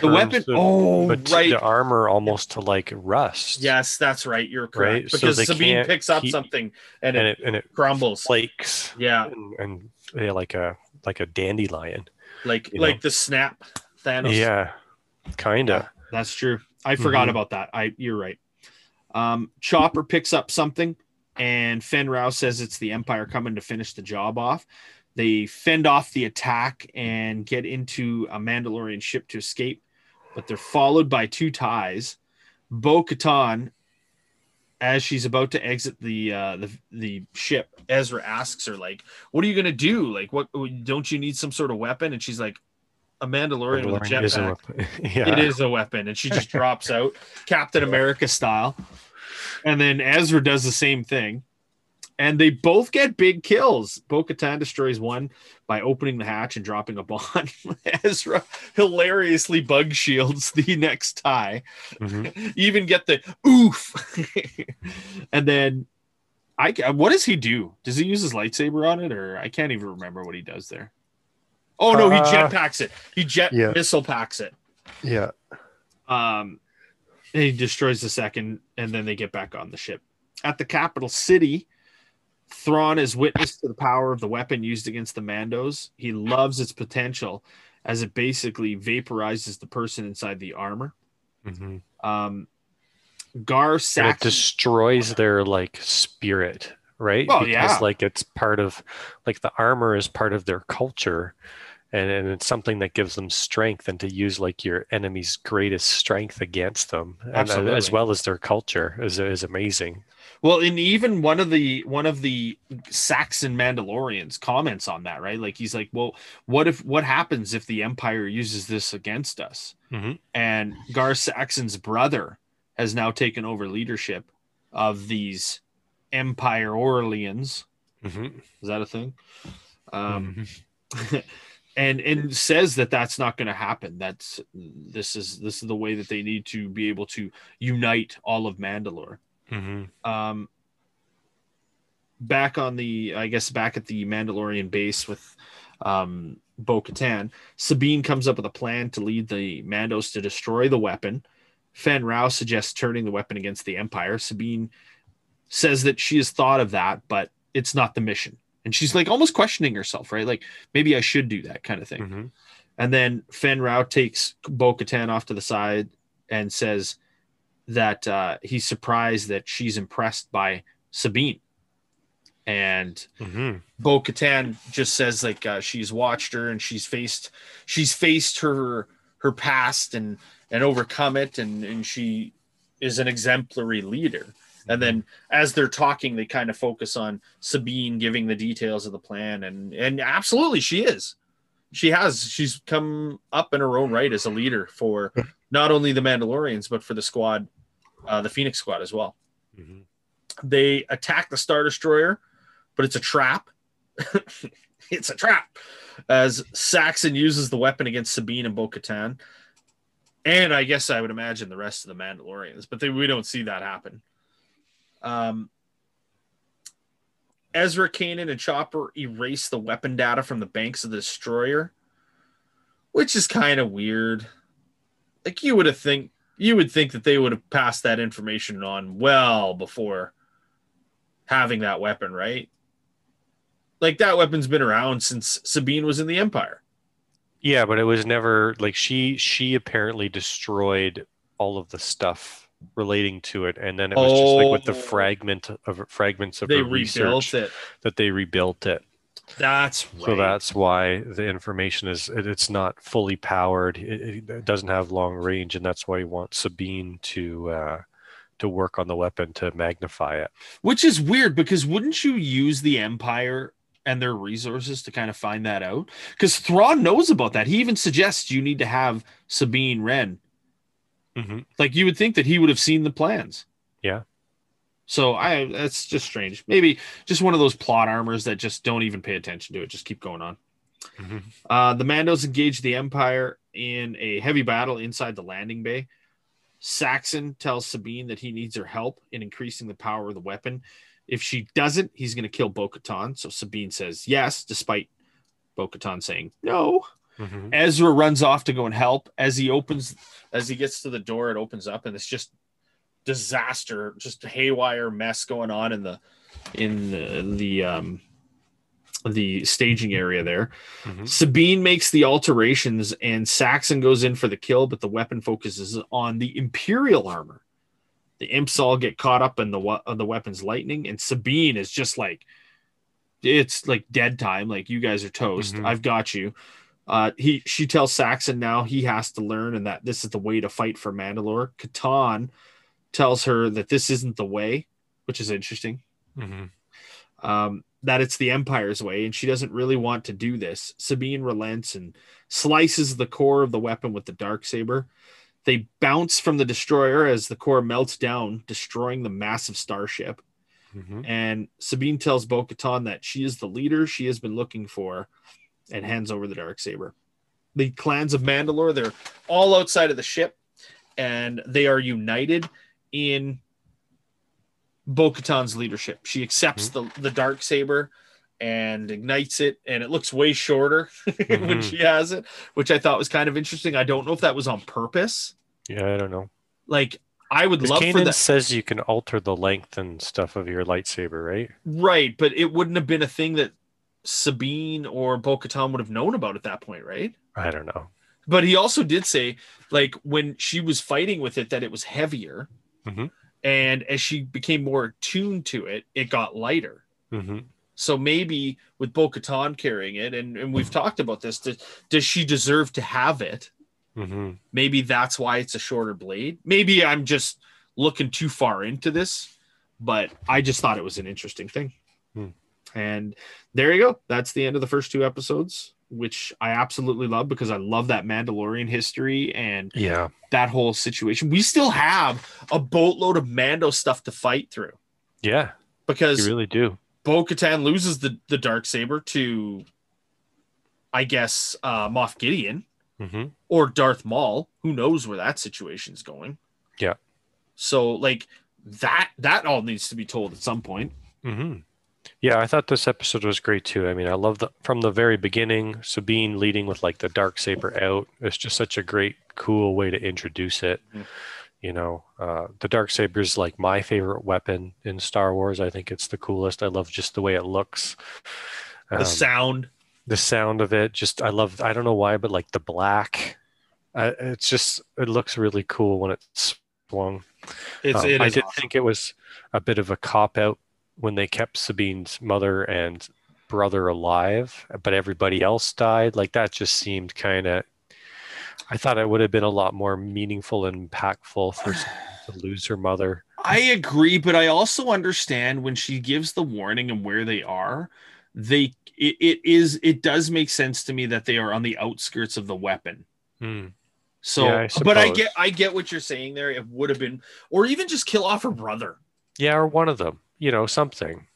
The weapon, the, oh, but right. The armor almost yeah. to like rust. Yes, that's right. You're correct. Right? Because so Sabine picks up keep, something and, and it, it and it crumbles, flakes. Yeah, and, and yeah, like a like a dandelion, like like know? The snap Thanos. Yeah, kinda. Yeah, that's true. I forgot mm-hmm. about that. I you're right. Um, Chopper picks up something, and Fen Rao says it's the Empire coming to finish the job off. They fend off the attack and get into a Mandalorian ship to escape, but they're followed by two ties. Bo-Katan, as she's about to exit the uh, the the ship, Ezra asks her, like, "What are you gonna do? Like, what don't you need some sort of weapon?" And she's like, "A Mandalorian, Mandalorian with a jetpack. Yeah. It is a weapon." And she just drops out, Captain America style. And then Ezra does the same thing. And they both get big kills. Bo-Katan destroys one by opening the hatch and dropping a bomb. Ezra hilariously bug shields the next tie. Mm-hmm. Even get the oof. And then, I what does he do? Does he use his lightsaber on it? Or I can't even remember what he does there. Oh, no, he uh, jetpacks it. He jet yeah. missile packs it. Yeah. Um, and he destroys the second, and then they get back on the ship. At the capital city, Thrawn is witness to the power of the weapon used against the Mandos. He loves its potential as it basically vaporizes the person inside the armor. Mm-hmm. Um, Gar Saxon... It destroys their, like, spirit, right? Oh, because, yeah. like, it's part of... Like, the armor is part of their culture, and, and it's something that gives them strength, and to use, like, your enemy's greatest strength against them, and, uh, as well as their culture, is is amazing. Well, and even one of the one of the Saxon Mandalorians comments on that, right? Like he's like, "Well, what if what happens if the Empire uses this against us?" Mm-hmm. And Gar Saxon's brother has now taken over leadership of these Empire Orleans. Mm-hmm. Is that a thing? Um, mm-hmm. and and says that that's not going to happen. That's this is this is the way that they need to be able to unite all of Mandalore. Mm-hmm. Um, back on the, I guess, back at the Mandalorian base with um, Bo-Katan, Sabine comes up with a plan to lead the Mandos to destroy the weapon. Fen Rao suggests turning the weapon against the Empire. Sabine says that she has thought of that, but it's not the mission. And she's like almost questioning herself, right? Like, maybe I should do that kind of thing. Mm-hmm. And then Fen Rao takes Bo-Katan off to the side and says that uh, he's surprised that she's impressed by Sabine. And mm-hmm. Bo-Katan just says, like, uh, she's watched her and she's faced she's faced her her past and and overcome it, and, and she is an exemplary leader. Mm-hmm. And then as they're talking, they kind of focus on Sabine giving the details of the plan, and and absolutely she is. She has she's come up in her own right as a leader for not only the Mandalorians, but for the squad, uh, the Phoenix squad as well. Mm-hmm. They attack the Star Destroyer, but it's a trap. It's a trap. As Saxon uses the weapon against Sabine and Bo-Katan. And I guess I would imagine the rest of the Mandalorians, but they, we don't see that happen. Um, Ezra, Kanan, and Chopper erase the weapon data from the banks of the Destroyer, which is kind of weird. Like you would have think you would think that they would have passed that information on well before having that weapon, right? Like that weapon's been around since Sabine was in the Empire. Yeah, but it was never like she she apparently destroyed all of the stuff relating to it, and then it was oh, just like with the fragment of fragments of they her research it. that they rebuilt it. That's right. So that's why the information is it, it's not fully powered. It, it doesn't have long range, and that's why you want Sabine to uh, to work on the weapon to magnify it. Which is weird, because wouldn't you use the Empire and their resources to kind of find that out? Because Thrawn knows about that. He even suggests you need to have Sabine Wren. Mm-hmm. Like you would think that he would have seen the plans. Yeah. So I that's just strange. Maybe just one of those plot armors that just don't even pay attention to it. Just keep going on. Mm-hmm. Uh, the Mandos engage the Empire in a heavy battle inside the landing bay. Saxon tells Sabine that he needs her help in increasing the power of the weapon. If she doesn't, he's going to kill Bo-Katan. So Sabine says yes, despite Bo-Katan saying no. Mm-hmm. Ezra runs off to go and help. As he opens, as he gets to the door, it opens up, and it's just disaster, just haywire mess going on in the in the, the um the staging area there. Mm-hmm. Sabine makes the alterations, and Saxon goes in for the kill, but the weapon focuses on the Imperial armor. The imps all get caught up in the on the weapon's lightning, and Sabine is just like, it's like dead time. Like, you guys are toast. Mm-hmm. I've got you. Uh, he she tells Saxon now he has to learn, and that this is the way to fight for Mandalore. Catan tells her that this isn't the way, which is interesting. Mm-hmm. Um, that it's the Empire's way, and she doesn't really want to do this. Sabine relents and slices the core of the weapon with the Darksaber. They bounce from the destroyer as the core melts down, destroying the massive starship. Mm-hmm. And Sabine tells Bo-Katan that she is the leader she has been looking for, and hands over the Darksaber. The clans of Mandalore, they're all outside of the ship, and they are united in Bo-Katan's leadership. She accepts mm-hmm. the, the Darksaber and ignites it, and it looks way shorter mm-hmm. when she has it, which I thought was kind of interesting. I don't know if that was on purpose. Yeah, I don't know. Like, I would love Kanan for that. Says you can alter the length and stuff of your lightsaber, right? Right, but it wouldn't have been a thing that Sabine or Bo-Katan would have known about at that point, right? I don't know. But he also did say, like, when she was fighting with it, that it was heavier. Mm-hmm. And as she became more attuned to it, it got lighter. Mm-hmm. So maybe with Bo-Katan carrying it, and, and we've mm-hmm. talked about this, does, does she deserve to have it? Mm-hmm. Maybe that's why it's a shorter blade. Maybe I'm just looking too far into this, but I just thought it was an interesting thing. Mm. And there you go. That's the end of the first two episodes, which I absolutely love, because I love that Mandalorian history and yeah. that whole situation. We still have a boatload of Mando stuff to fight through. Yeah. Because you really do. Bo-Katan loses the, the Darksaber to, I guess, uh, Moff Gideon mm-hmm. or Darth Maul. Who knows where that situation's going? Yeah. So, like, that that all needs to be told at some point. Mm-hmm. Yeah, I thought this episode was great too. I mean, I love the from the very beginning, Sabine leading with like the Darksaber out. It's just such a great, cool way to introduce it. Mm. You know, uh, the Darksaber is like my favorite weapon in Star Wars. I think it's the coolest. I love just the way it looks. Um, the sound. The sound of it. Just, I love, I don't know why, but like the black. I, it's just, it looks really cool when it's swung. It's, um, it I did awesome. think it was a bit of a cop-out when they kept Sabine's mother and brother alive, but everybody else died. Like, that just seemed kind of, I thought it would have been a lot more meaningful and impactful for Sabine to lose her mother. I agree, but I also understand when she gives the warning and where they are, they it, it is it does make sense to me that they are on the outskirts of the weapon. Hmm. So, yeah, I but I get I get what you're saying there. It would have been, or even just kill off her brother. Yeah, or one of them. You know, something.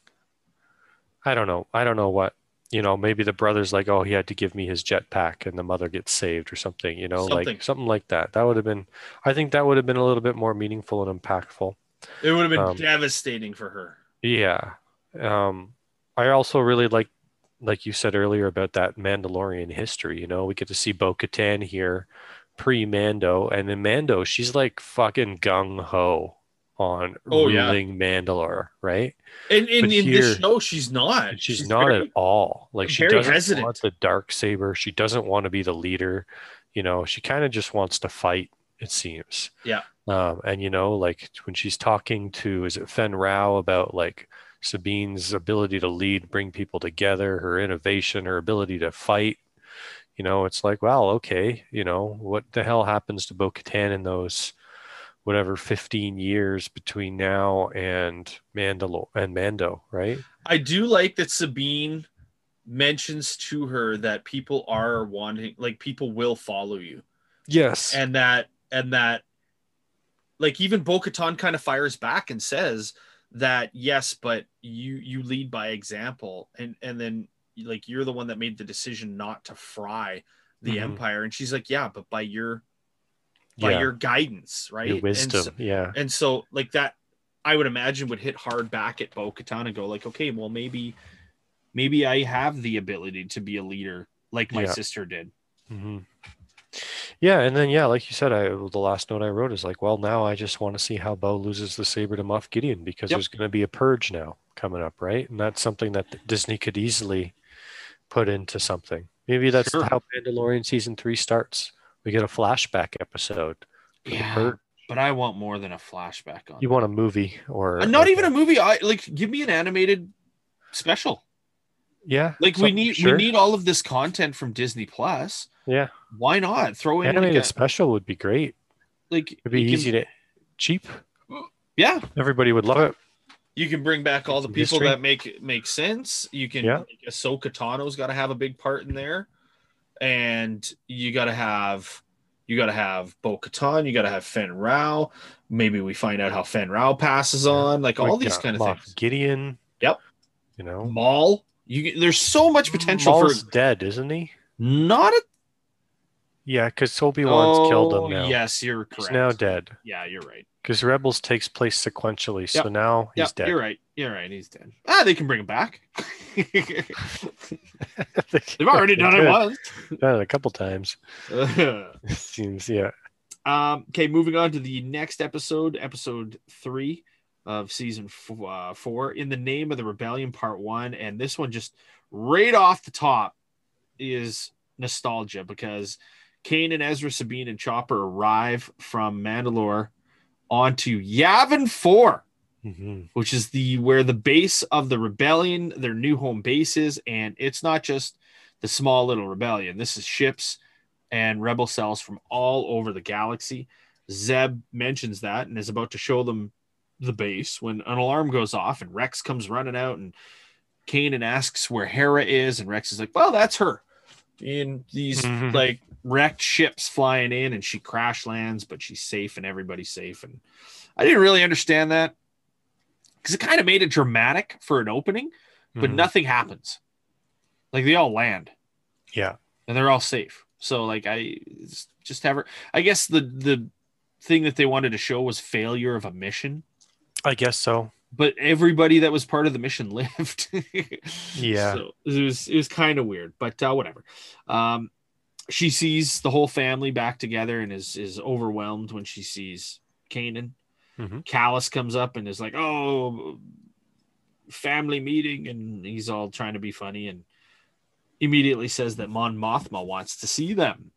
I don't know. I don't know what, you know, maybe the brother's like, oh, he had to give me his jetpack, and the mother gets saved or something, you know, something. like something like that. That would have been, I think that would have been a little bit more meaningful and impactful. It would have been um, devastating for her. Yeah. Um, I also really like, like you said earlier about that Mandalorian history, you know, we get to see Bo-Katan here pre-Mando, and in Mando, she's like fucking gung-ho on oh, ruling yeah. Mandalore, right? And, and in here, this show, she's not. She's, she's not very, at all. Like, she doesn't hesitant. want the Darksaber. She doesn't want to be the leader. You know, she kind of just wants to fight, it seems. Yeah. Um, and, you know, like, when she's talking to, is it Fen Rao about, like, Sabine's ability to lead, bring people together, her innovation, her ability to fight, you know, it's like, well, okay, you know, what the hell happens to Bo-Katan in those whatever fifteen years between now and Mandalore and Mando, right? I do like that Sabine mentions to her that people are wanting, like, people will follow you. Yes. And that, and that, like, even Bo-Katan kind of fires back and says that, yes, but you, you lead by example. And, and then, like, you're the one that made the decision not to fry the mm-hmm. Empire. And she's like, yeah, but by your, by yeah. your guidance, right? Your wisdom, and so, yeah. And so, like, that, I would imagine would hit hard back at Bo-Katan and go, like, okay, well, maybe, maybe I have the ability to be a leader like my yeah. sister did. Mm-hmm. Yeah, and then, yeah, like you said, I the last note I wrote is like, well, now I just want to see how Bo loses the saber to Moff Gideon, because yep. there's going to be a purge now coming up, right? And that's something that Disney could easily put into something. Maybe that's sure. how Mandalorian season three starts. We get a flashback episode. Yeah. But I want more than a flashback on. You want a movie or not like even that. a movie? I like give me an animated special. Yeah, like so, we need sure. we need all of this content from Disney Plus. Yeah, why not throw in animated like a, special would be great. Like it'd be easy can, to cheap. Yeah, everybody would love it. You can bring back all the people History. that make make sense. You can. Yeah. Like Ahsoka Tano's got to have a big part in there, and you got to have. You got to have Bo-Katan. You got to have Fen Rao. Maybe we find out how Fen Rao passes on. Like all these kind of Moff things. Gideon. Yep. You know. Maul. You, there's so much potential Maul's for... dead, isn't he? Not a... Yeah, because Obi-Wan's oh, killed him now. Yes, you're correct. He's now dead. Yeah, you're right. Because Rebels takes place sequentially, so yep. now he's yep. dead. You're right. You're right. He's dead. Ah, they can bring him back. They've already done it once. Done it a couple times. Seems, yeah. Um, okay, moving on to the next episode, episode three of season four, uh, four, In the Name of the Rebellion, part one. And this one just right off the top is nostalgia because Kanan, Ezra, Sabine, and Chopper arrive from Mandalore onto Yavin four, mm-hmm. which is the where the base of the rebellion, their new home base is. And it's not just the small little rebellion. This is ships and rebel cells from all over the galaxy. Zeb mentions that and is about to show them the base when an alarm goes off and Rex comes running out and Kanan asks where Hera is and Rex is like, well, that's her in these mm-hmm. like wrecked ships flying in and she crash lands, but she's safe and everybody's safe. And I didn't really understand that because it kind of made it dramatic for an opening, but mm-hmm. nothing happens. Like they all land. Yeah. And they're all safe. So like, I just have her, I guess the, the thing that they wanted to show was failure of a mission. I guess so. But everybody that was part of the mission lived. yeah. So it was it was kind of weird, but uh, whatever. Um, she sees the whole family back together and is is overwhelmed when she sees Kanan. Mm-hmm. Callus comes up and is like, oh, family meeting. And he's all trying to be funny and immediately says that Mon Mothma wants to see them.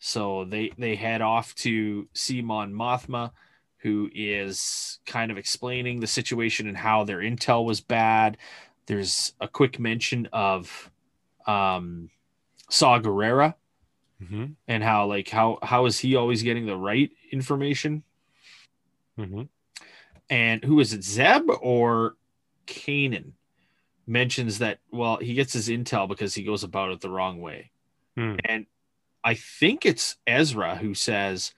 So they, they head off to see Mon Mothma, who is kind of explaining the situation and how their intel was bad. There's a quick mention of um, Saw Gerrera mm-hmm. and how, like, how, how is he always getting the right information? Mm-hmm. And who is it, Zeb or Kanan mentions that, well, he gets his intel because he goes about it the wrong way. Mm. And I think it's Ezra who says,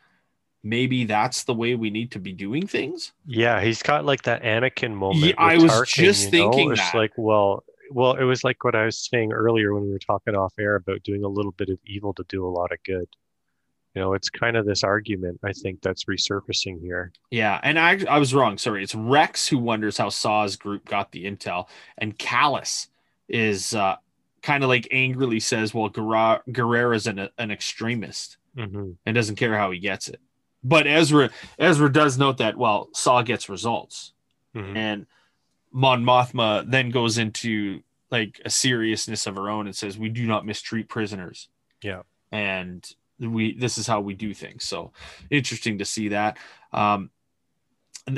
maybe that's the way we need to be doing things. Yeah, he's got like that Anakin moment. Yeah, I was Tarkin, just thinking know? that. It's like, well, well, it was like what I was saying earlier when we were talking off air about doing a little bit of evil to do a lot of good. You know, it's kind of this argument, I think, that's resurfacing here. Yeah, and I I was wrong. Sorry, it's Rex who wonders how Saw's group got the intel, and Callus is uh, kind of like angrily says, well, Guerrera's an, an extremist mm-hmm. and doesn't care how he gets it. But Ezra Ezra does note that, well, Saw gets results. Mm-hmm. And Mon Mothma then goes into like a seriousness of her own and says, we do not mistreat prisoners. Yeah. And we this is how we do things. So interesting to see that. Um,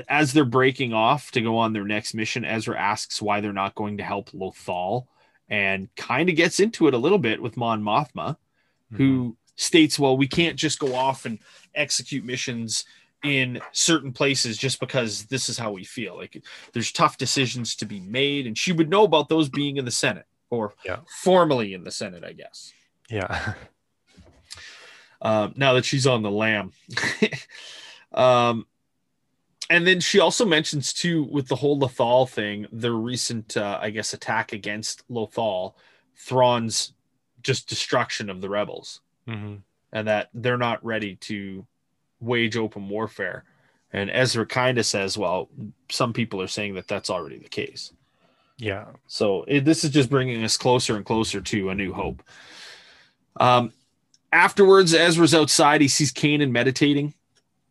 as they're breaking off to go on their next mission, Ezra asks why they're not going to help Lothal and kind of gets into it a little bit with Mon Mothma, mm-hmm. who states, well, we can't just go off and execute missions in certain places just because this is how we feel. Like there's tough decisions to be made, and she would know about those being in the Senate or yeah. formally in the Senate, I guess. Yeah. Um, now that she's on the lam. um, and then she also mentions too, with the whole Lothal thing, the recent, uh, I guess, attack against Lothal, Thrawn's just destruction of the rebels. Mm-hmm. And that they're not ready to wage open warfare. And Ezra kind of says, well, some people are saying that that's already the case. Yeah. So it, this is just bringing us closer and closer to A New Hope. Um, afterwards, Ezra's outside. He sees Kanan meditating.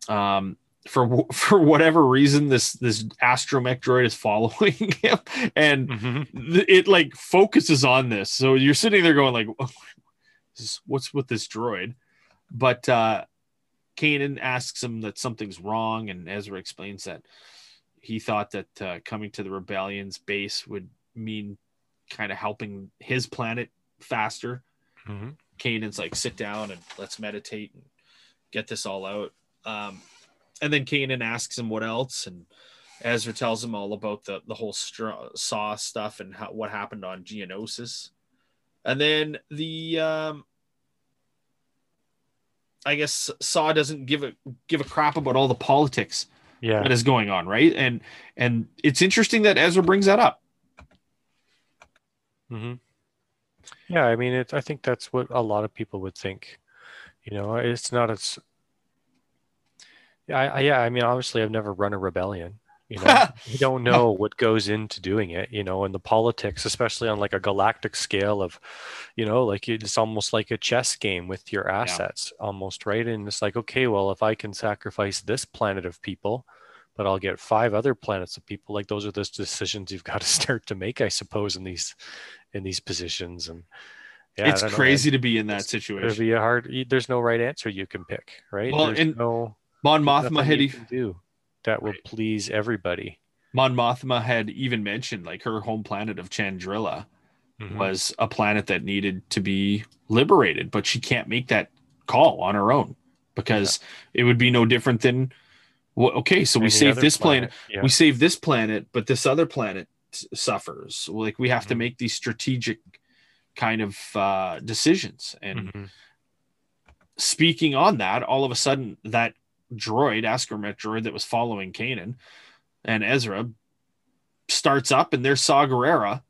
Um, for for whatever reason, this, this astromech droid is following him. And mm-hmm. th- it like focuses on this. So you're sitting there going like... what's with this droid? But uh, Kanan asks him that something's wrong, and Ezra explains that he thought that uh, coming to the rebellion's base would mean kind of helping his planet faster. Mm-hmm. Kanan's like, sit down and let's meditate and get this all out. Um, and then Kanan asks him what else, and Ezra tells him all about the, the whole straw, Saw stuff and how, what happened on Geonosis. And then the, um, I guess Saw doesn't give a, give a crap about all the politics yeah. that is going on. Right. And, and it's interesting that Ezra brings that up. Mm-hmm. Yeah. I mean, it's, I think that's what a lot of people would think, you know, it's not as, I, I yeah. I mean, obviously I've never run a rebellion. You know, you don't know what goes into doing it, you know, and the politics, especially on like a galactic scale of, you know, like it's almost like a chess game with your assets yeah. almost, right? And it's like, okay, well, if I can sacrifice this planet of people, but I'll get five other planets of people, like those are the decisions you've got to start to make, I suppose, in these in these positions. And yeah, it's crazy know, to be in that situation. It'd be a hard, there's no right answer you can pick, right? Well, there's and no, Mon Mothma had do. That will right. please everybody. Mon Mothma had even mentioned like her home planet of Chandrilla mm-hmm. was a planet that needed to be liberated, but she can't make that call on her own because yeah. it would be no different than, well, okay, so we save this planet, planet. Yeah. we save this planet, but this other planet suffers. Like we have mm-hmm. to make these strategic kind of uh, decisions. And mm-hmm. speaking on that, all of a sudden that droid, Askromet droid that was following Kanan and Ezra starts up, and there's Saw Gerrera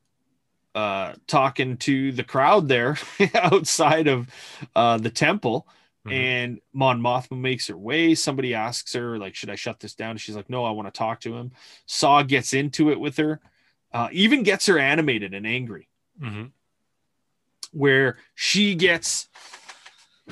uh, talking to the crowd there outside of uh, the temple. Mm-hmm. And Mon Mothma makes her way. Somebody asks her, like, should I shut this down? She's like, no, I want to talk to him. Saw gets into it with her, uh, even gets her animated and angry, mm-hmm. where she gets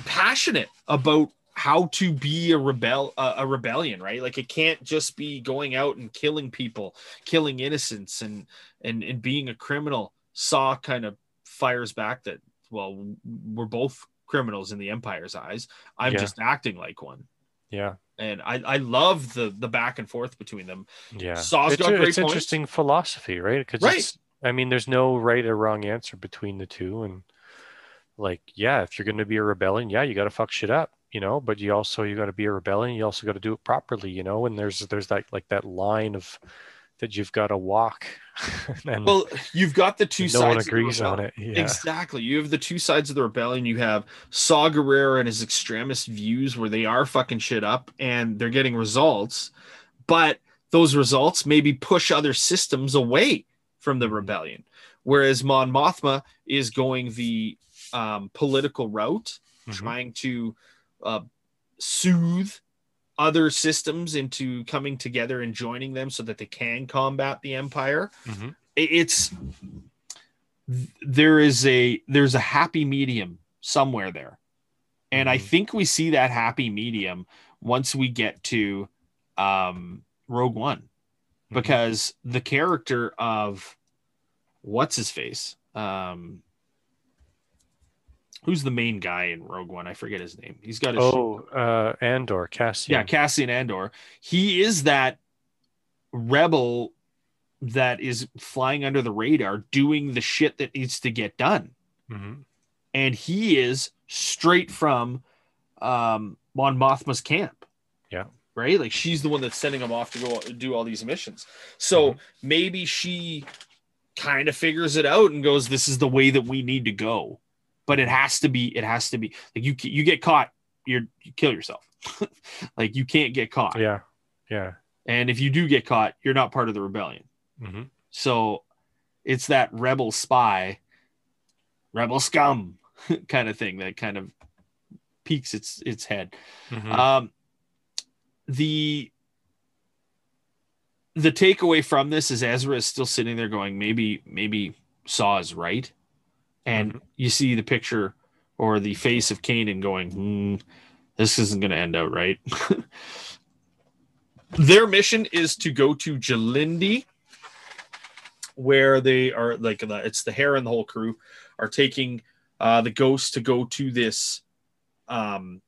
passionate about how to be a rebel, uh, a rebellion, right? Like it can't just be going out and killing people, killing innocents, and and and being a criminal. Saw kind of fires back that, well, we're both criminals in the Empire's eyes. I'm yeah. just acting like one. Yeah, and I I love the the back and forth between them. Yeah, Saw's it's, got great it's points. Interesting philosophy, right? Because right. it's, I mean, there's no right or wrong answer between the two, and like yeah, if you're going to be a rebellion, yeah, you got to fuck shit up. You know, but you also, you got to be a rebellion. You also got to do it properly, you know, and there's, there's that, like that line of that you've got to walk. And well, you've got the two sides. No one agrees on it. Yeah. Exactly. You have the two sides of the rebellion. You have Saw Gerrera and his extremist views where they are fucking shit up and they're getting results, but those results maybe push other systems away from the rebellion. Whereas Mon Mothma is going the um, political route, mm-hmm. trying to, Uh, soothe other systems into coming together and joining them so that they can combat the Empire. Mm-hmm. It's there is a there's a happy medium somewhere there, and mm-hmm. I think we see that happy medium once we get to um, Rogue One, mm-hmm. because the character of what's his face, um, who's the main guy in Rogue One? I forget his name. He's got his oh uh, Andor Cassian. Yeah, Cassian Andor. He is that rebel that is flying under the radar, doing the shit that needs to get done, mm-hmm. and he is straight from um, Mon Mothma's camp. Yeah, right. Like she's the one that's sending him off to go do all these missions. So mm-hmm. maybe she kind of figures it out and goes, "This is the way that we need to go." But it has to be, it has to be like you, you get caught, you're, you kill yourself. Like you can't get caught. Yeah. Yeah. And if you do get caught, you're not part of the rebellion. Mm-hmm. So it's that rebel spy, rebel scum kind of thing that kind of peeks its, its head. Mm-hmm. Um, the, the takeaway from this is Ezra is still sitting there going, maybe, maybe Saw is right. And mm-hmm. you see the picture or the face of Kanan going, hmm, this isn't going to end out right. Their mission is to go to Jalindi, where they are like, it's the Hera and the whole crew are taking uh, the ghost to go to this um,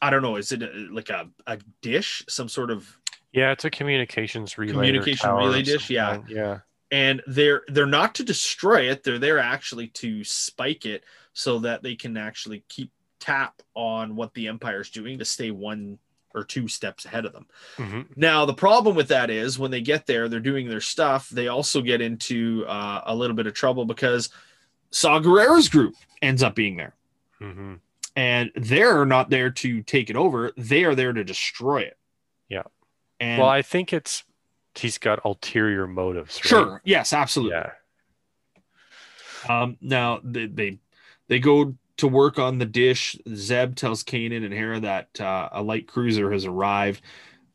I don't know, is it a, like a, a dish, some sort of... Yeah, it's a communications relay. Communication relay dish, yeah. Yeah. And they're they're not to destroy it. They're there actually to spike it so that they can actually keep tap on what the Empire's doing to stay one or two steps ahead of them. Mm-hmm. Now, the problem with that is when they get there, they're doing their stuff. They also get into uh, a little bit of trouble because Saw Gerrera's group ends up being there. Mm-hmm. And they're not there to take it over. They are there to destroy it. Yeah. And well, I think it's he's got ulterior motives. Right? Sure. Yes, absolutely. Yeah. Um, now they, they they go to work on the dish. Zeb tells Kanan and Hera that uh, a light cruiser has arrived.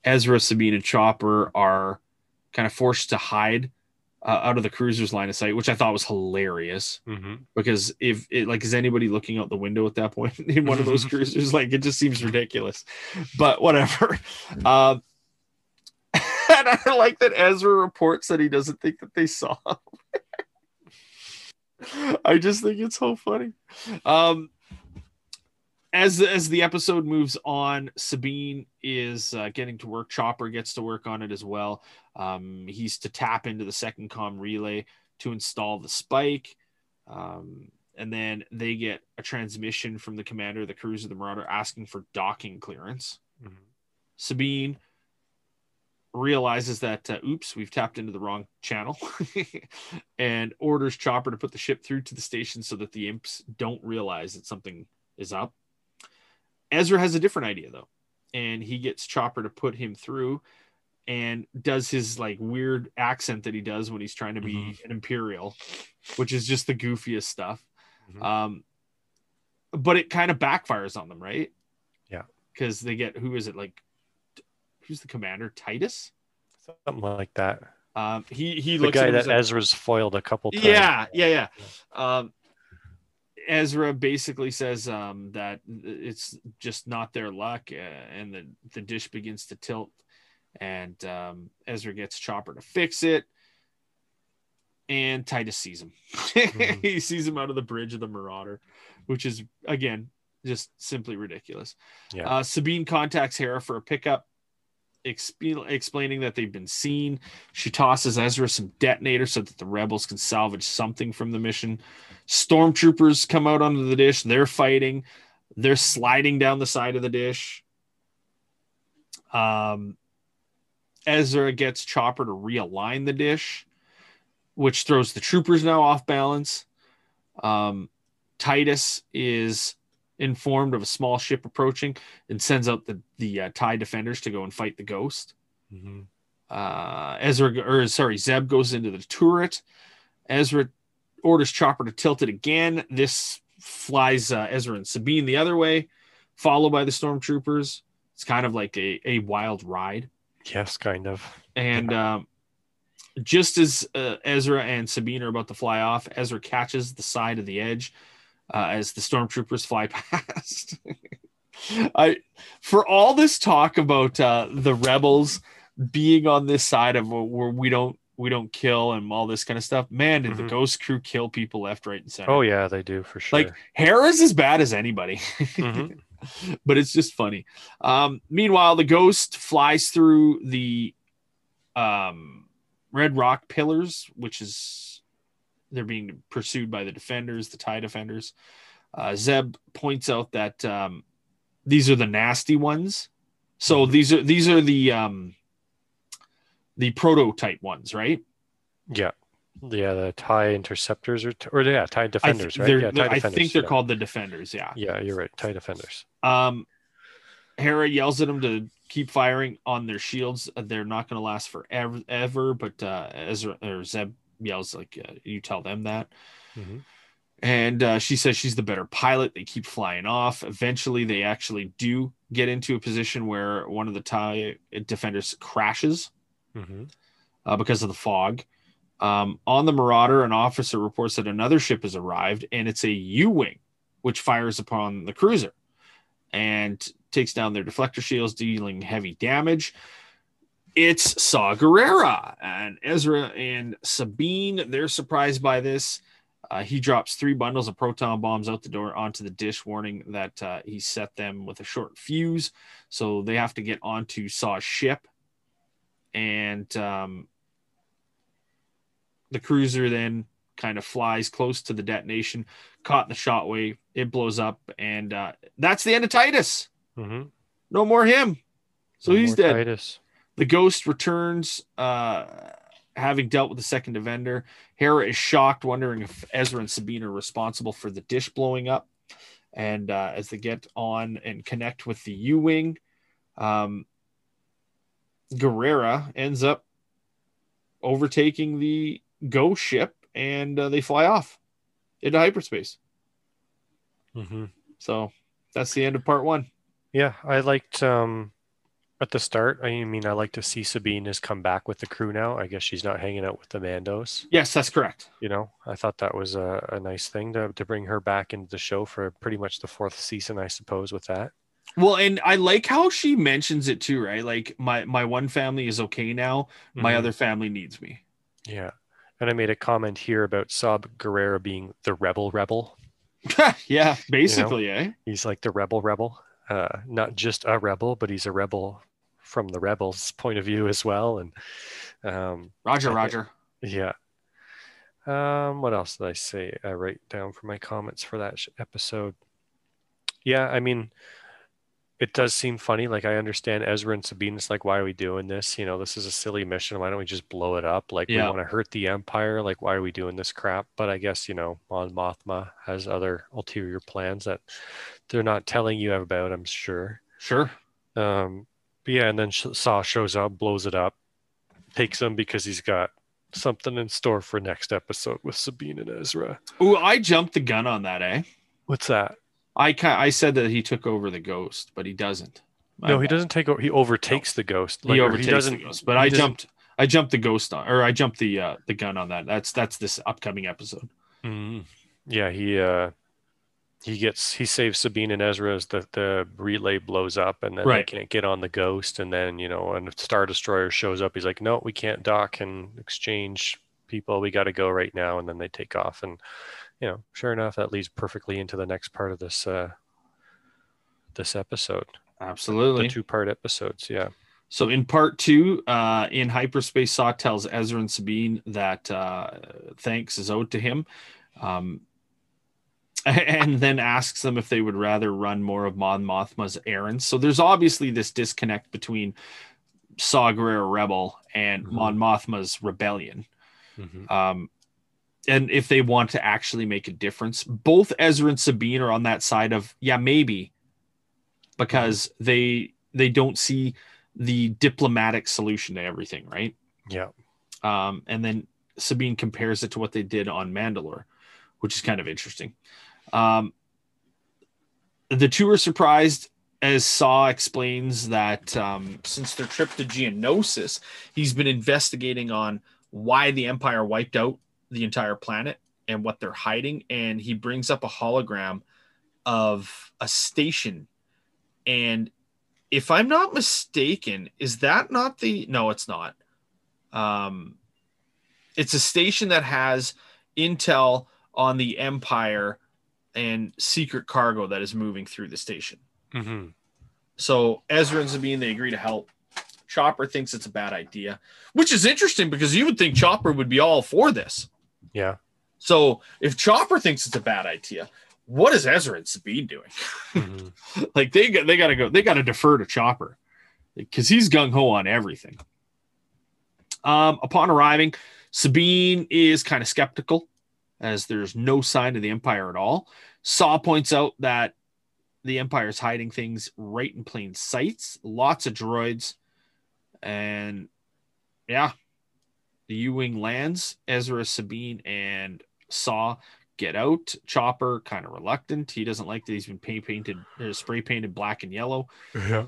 Ezra, Sabine, and Chopper are kind of forced to hide uh, out of the cruiser's line of sight, which I thought was hilarious. Mm-hmm. Because if it like is anybody looking out the window at that point in one of those cruisers, like it just seems ridiculous. But whatever. Um uh, And I like that Ezra reports that he doesn't think that they saw him. I just think it's so funny. Um, as, as the episode moves on, Sabine is uh, getting to work. Chopper gets to work on it as well. Um, he's to tap into the second comm relay to install the spike. Um, and then they get a transmission from the commander of the cruiser, the Marauder, asking for docking clearance. Mm-hmm. Sabine realizes that uh, oops, we've tapped into the wrong channel and orders Chopper to put the ship through to the station so that the imps don't realize that something is up. Ezra has a different idea though, and he gets Chopper to put him through and does his like weird accent that he does when he's trying to be mm-hmm. an Imperial, which is just the goofiest stuff. Mm-hmm. Um, but it kind of backfires on them, right? Yeah. Because they get, who is it like, who's the commander? Titus? Something like that. Um, he he the looks guy at that like, Ezra's foiled a couple times. Yeah, yeah, yeah. Um, Ezra basically says um, that it's just not their luck, uh, and the, the dish begins to tilt, and um, Ezra gets Chopper to fix it, and Titus sees him. Mm-hmm. He sees him out of the bridge of the Marauder, which is, again, just simply ridiculous. Yeah. Uh, Sabine contacts Hera for a pickup, Exp- explaining that they've been seen. She tosses Ezra some detonator so that the rebels can salvage something from the mission. Stormtroopers come out onto the dish. They're fighting. They're sliding down the side of the dish. Um, Ezra gets Chopper to realign the dish, which throws the troopers now off balance. Um, Titus is informed of a small ship approaching and sends out the the uh, TIE defenders to go and fight the ghost. Mm-hmm. uh Ezra or sorry Zeb goes into the turret. Ezra orders Chopper to tilt it again. This flies uh, Ezra and Sabine the other way, followed by the stormtroopers. It's kind of like a a wild ride. Yes, kind of. And yeah. um just as uh, Ezra and Sabine are about to fly off, Ezra catches the side of the edge Uh, as the stormtroopers fly past. I, for all this talk about uh, the rebels being on this side of where we don't we don't kill and all this kind of stuff, man, did mm-hmm. the Ghost crew kill people left, right, and center? Oh yeah, they do for sure. Like Hera's as bad as anybody, mm-hmm. but it's just funny. Um, meanwhile, the Ghost flies through the um, Red Rock pillars, which is. They're being pursued by the defenders, the TIE defenders. Uh, Zeb points out that um, these are the nasty ones. So these are these are the um, the prototype ones, right? Yeah, yeah. The TIE interceptors or or yeah, TIE defenders, th- right? Yeah, TIE I defenders, think they're yeah. called the defenders. Yeah. Yeah, you're right. TIE defenders. Um, Hera yells at them to keep firing on their shields. They're not going to last forever, ever. But uh, Ezra or Zeb yells like uh, you tell them that mm-hmm. and uh, she says she's the better pilot. They keep flying off. Eventually they actually do get into a position where one of the TIE defenders crashes mm-hmm. uh, because of the fog. Um, on the Marauder, an officer reports that another ship has arrived, and it's a U-wing which fires upon the cruiser and takes down their deflector shields, dealing heavy damage. It's Saw Gerrera, and Ezra and Sabine, they're surprised by this. Uh, he drops three bundles of proton bombs out the door onto the dish, warning that uh, he set them with a short fuse. So they have to get onto Saw's ship. And um, the cruiser then kind of flies close to the detonation, caught the shot wave. It blows up. And uh, that's the end of Titus. Mm-hmm. No more him. So no he's dead. Titus. The ghost returns. Uh, Having dealt with the second offender, Hera is shocked, wondering if Ezra and Sabine are responsible for the dish blowing up. And uh, as they get on and connect with the U-Wing, um, Guerrera ends up overtaking the ghost ship, and uh, they fly off into hyperspace. Mm-hmm. So that's the end of part one. Yeah, I liked... Um... At the start, I mean, I like to see Sabine has come back with the crew now. I guess she's not hanging out with the Mandos. Yes, that's correct. You know, I thought that was a, a nice thing to, to bring her back into the show for pretty much the fourth season, I suppose, with that. Well, and I like how she mentions it too, right? Like, my, my one family is okay now. My mm-hmm. other family needs me. Yeah. And I made a comment here about Saw Gerrera being the rebel rebel. Yeah, basically, you know? Eh? He's like the rebel rebel. Uh, not just a rebel, but he's a rebel from the Rebels' point of view as well. And um, Roger, Roger. Yeah. Um, what else did I say? I write down for my comments for that sh- episode. Yeah, I mean, it does seem funny. Like, I understand Ezra and Sabine. It's like, why are we doing this? You know, this is a silly mission. Why don't we just blow it up? Like, yeah. We want to hurt the Empire. Like, why are we doing this crap? But I guess, you know, Mon Mothma has other ulterior plans that they're not telling you about, I'm sure. Sure. Um, But yeah, and then Saw shows up, blows it up, takes him because he's got something in store for next episode with Sabine and Ezra. Ooh, I jumped the gun on that, eh? What's that? I I said that he took over the ghost, but he doesn't. No, he doesn't take over. He overtakes no. the ghost. Like, he overtakes he doesn't, the ghost. But I doesn't... jumped. I jumped the ghost on, or I jumped the uh, the gun on that. That's that's this upcoming episode. Mm-hmm. Yeah, he. Uh... He gets he saves Sabine and Ezra as the, the relay blows up, and then right. they can't get on the ghost. And then, you know, a Star Destroyer shows up. He's like, no, we can't dock and exchange people. We got to go right now. And then they take off. And, you know, sure enough, that leads perfectly into the next part of this uh, this episode. Absolutely. The, the two part episodes. Yeah. So in part two, uh, in hyperspace, Saw tells Ezra and Sabine that uh, thanks is owed to him. Um, And then asks them if they would rather run more of Mon Mothma's errands. So there's obviously this disconnect between Saw Gerrera Rebel and mm-hmm. Mon Mothma's rebellion. Mm-hmm. Um, and if they want to actually make a difference, both Ezra and Sabine are on that side of, yeah, maybe, because mm-hmm. they they don't see the diplomatic solution to everything, right? Yeah. Um, and then Sabine compares it to what they did on Mandalore, which is kind of interesting. Um, the two are surprised as Saw explains that um, since their trip to Geonosis, he's been investigating on why the Empire wiped out the entire planet and what they're hiding. And he brings up a hologram of a station. And if I'm not mistaken, is that not the... No, it's not. Um, it's a station that has intel on the Empire and secret cargo that is moving through the station. Mm-hmm. So Ezra and Sabine, they agree to help. Chopper thinks it's a bad idea, which is interesting because you would think Chopper would be all for this. Yeah. So if Chopper thinks it's a bad idea, what is Ezra and Sabine doing? Mm-hmm. Like they got, they got to go, they got to defer to Chopper because he's gung ho on everything. Um, upon arriving, Sabine is kind of skeptical, as there's no sign of the Empire at all. Saw points out that the Empire is hiding things right in plain sight. Lots of droids. And yeah, the U-Wing lands. Ezra, Sabine, and Saw get out. Chopper, kind of reluctant. He doesn't like that he's been paint painted, or spray painted black and yellow. Yeah.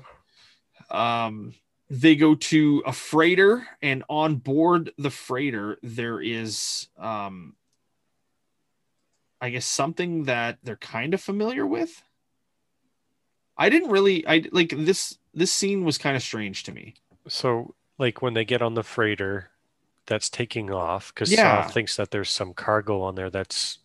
Um, they go to a freighter, and on board the freighter, there is... Um, I guess something that they're kind of familiar with. I didn't really, I like this, this scene was kind of strange to me. So like when they get on the freighter that's taking off, because yeah. Saw thinks that there's some cargo on there that's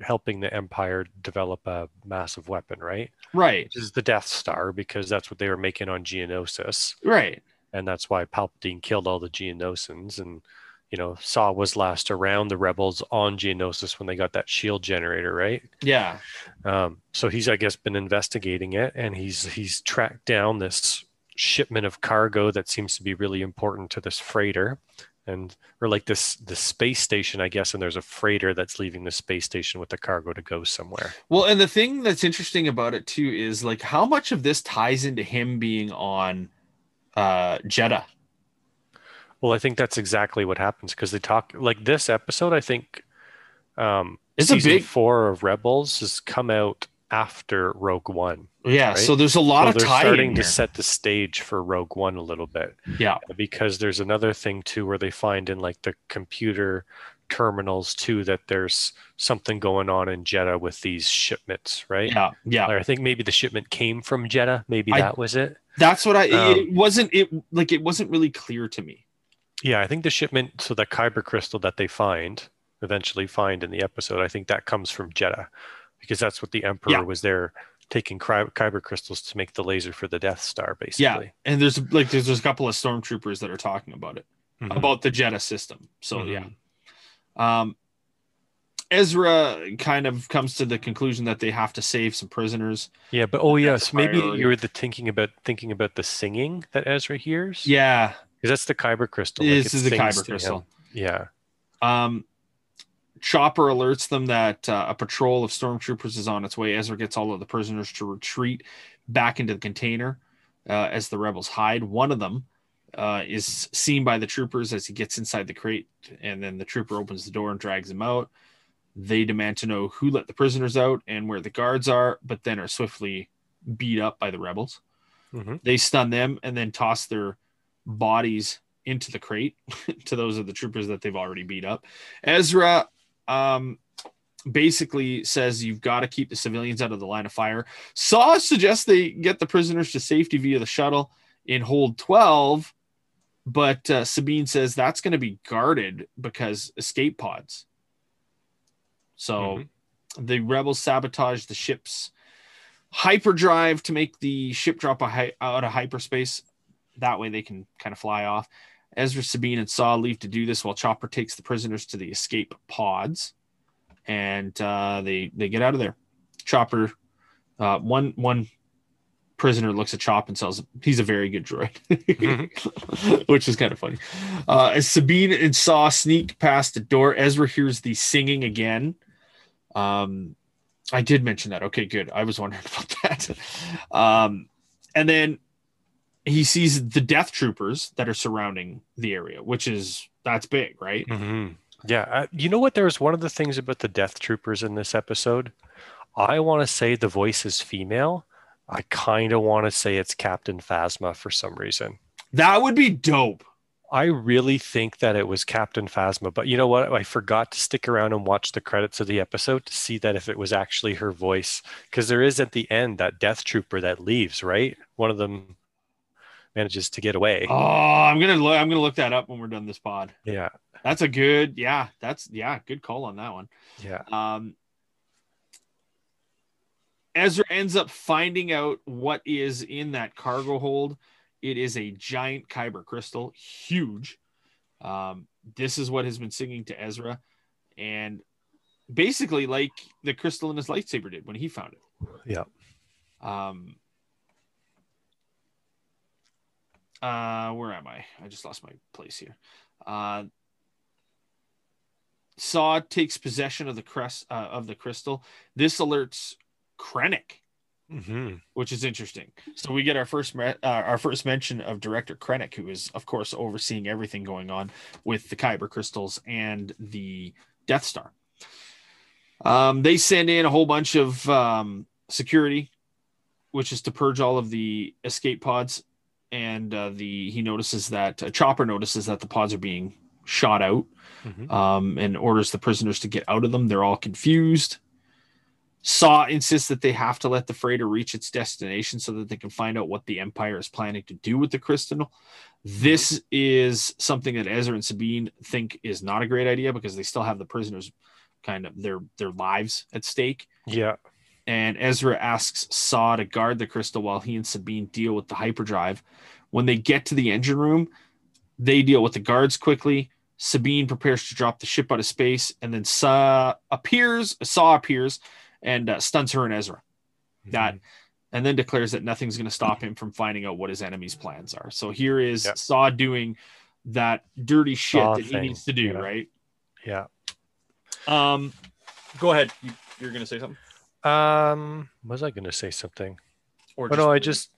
helping the Empire develop a massive weapon, right? Right. Which is the Death Star, because that's what they were making on Geonosis. Right. And that's why Palpatine killed all the Geonosians. And, you know, Saw was last around the Rebels on Geonosis when they got that shield generator, right? Yeah. Um, so he's, I guess, been investigating it, and he's he's tracked down this shipment of cargo that seems to be really important to this freighter. And or like this, the space station, I guess, and there's a freighter that's leaving the space station with the cargo to go somewhere. Well, and the thing that's interesting about it too is like how much of this ties into him being on uh, Jedha. Well, I think that's exactly what happens, because they talk like this episode. I think um, it's season a big four of Rebels has come out after Rogue One. Yeah, right? So there's a lot so of time starting to set the stage for Rogue One a little bit. Yeah, because there's another thing too where they find in like the computer terminals too that there's something going on in Jedha with these shipments, right? Yeah, yeah. Or I think maybe the shipment came from Jedha. Maybe I, that was it. That's what I. Um, it wasn't it like it wasn't really clear to me. Yeah, I think the shipment, so the Kyber crystal that they find eventually find in the episode, I think that comes from Jedha, because that's what the Emperor yeah. was there taking Kyber crystals to make the laser for the Death Star, basically. Yeah, and there's like there's, there's a couple of stormtroopers that are talking about it, mm-hmm. about the Jedha system. So mm-hmm. yeah, um, Ezra kind of comes to the conclusion that they have to save some prisoners. Yeah, but oh yes, yeah, so maybe you were the thinking about thinking about the singing that Ezra hears. Yeah. Because that's the Kyber crystal. Like this is the Kyber crystal. Yeah. Um, Chopper alerts them that uh, a patrol of stormtroopers is on its way. Ezra gets all of the prisoners to retreat back into the container uh, as the rebels hide. One of them uh, is seen by the troopers as he gets inside the crate, and then the trooper opens the door and drags him out. They demand to know who let the prisoners out and where the guards are, but then are swiftly beat up by the rebels. Mm-hmm. They stun them and then toss their bodies into the crate to those of the troopers that they've already beat up. Ezra um, basically says, you've got to keep the civilians out of the line of fire. Saw suggests they get the prisoners to safety via the shuttle in hold twelve, but uh, Sabine says that's going to be guarded because escape pods. So mm-hmm. the rebels sabotage the ship's hyperdrive to make the ship drop a hi- out of hyperspace. That way they can kind of fly off. Ezra, Sabine, and Saw leave to do this while Chopper takes the prisoners to the escape pods, and uh, they they get out of there. Chopper, uh, one one prisoner looks at Chop and says, "He's a very good droid," mm-hmm. which is kind of funny. Uh, as Sabine and Saw sneak past the door, Ezra hears the singing again. Um, I did mention that. Okay, good. I was wondering about that. Um, and then. He sees the death troopers that are surrounding the area, which is that's big, right? Mm-hmm. Yeah. Uh, you know what? There was one of the things about the death troopers in this episode. I want to say the voice is female. I kind of want to say it's Captain Phasma for some reason. That would be dope. I really think that it was Captain Phasma, but you know what? I forgot to stick around and watch the credits of the episode to see that if it was actually her voice, because there is at the end that death trooper that leaves, right? One of them manages to get away. Oh, I'm gonna look. I'm gonna look that up when we're done this pod. Yeah, that's a good. Yeah, that's yeah, good call on that one. Yeah. Um, Ezra ends up finding out what is in that cargo hold. It is a giant Kyber crystal, huge. Um, this is what has been singing to Ezra, and basically like the crystal in his lightsaber did when he found it. Yeah. Um. Uh, where am I? I just lost my place here. Uh, Saw takes possession of the crest uh, of the crystal. This alerts Krennic, mm-hmm. which is interesting. So we get our first me- uh, our first mention of Director Krennic, who is of course overseeing everything going on with the Kyber crystals and the Death Star. Um, they send in a whole bunch of um security, which is to purge all of the escape pods. And uh, the he notices that uh, Chopper notices that the pods are being shot out, mm-hmm. um, and orders the prisoners to get out of them. They're all confused. Saw insists that they have to let the freighter reach its destination so that they can find out what the Empire is planning to do with the crystal. This is something that Ezra and Sabine think is not a great idea because they still have the prisoners kind of their their lives at stake. Yeah. And Ezra asks Saw to guard the crystal while he and Sabine deal with the hyperdrive. When they get to the engine room, they deal with the guards quickly. Sabine prepares to drop the ship out of space, and then Saw appears, Saw appears and uh, stuns her and Ezra. Mm-hmm. That, and then declares that nothing's going to stop him from finding out what his enemy's plans are. So here is yep. Saw doing that dirty shit Saw that thing. he needs to do, yeah. right? Yeah. Um, go ahead. You, you're going to say something? Um, was I going to say something? Or just oh, no, I just,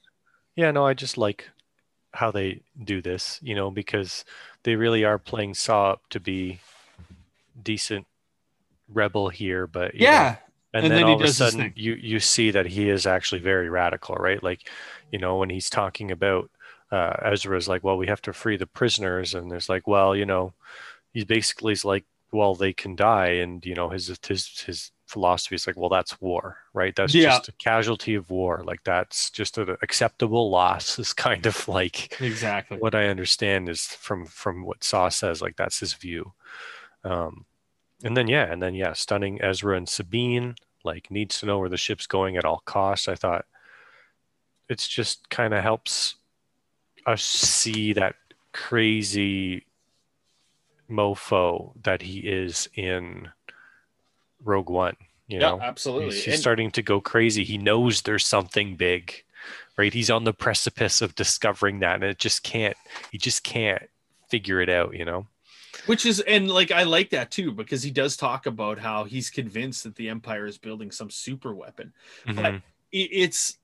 yeah, no, I just like how they do this, you know, because they really are playing Saw up to be decent rebel here, but yeah. Know, and, and then, then all of a sudden you, you see that he is actually very radical, right? Like, you know, when he's talking about, uh, Ezra's like, well, we have to free the prisoners. And there's like, well, you know, he's basically like, well, they can die. And, you know, his, his, his, philosophy is like, well, that's war, right? That's yeah. just a casualty of war. Like that's just an acceptable loss is kind of like exactly what I understand is from from what Saw says, like that's his view. Um and then yeah, and then yeah, stunning Ezra and Sabine, like needs to know where the ship's going at all costs. I thought it's just kind of helps us see that crazy mofo that he is in Rogue One, you know, yeah, absolutely. He's, he's and, starting to go crazy. He knows there's something big, right? He's on the precipice of discovering that, and it just can't. He just can't figure it out, you know. Which is, and like I like that too, because he does talk about how he's convinced that the Empire is building some super weapon, mm-hmm. but it, it's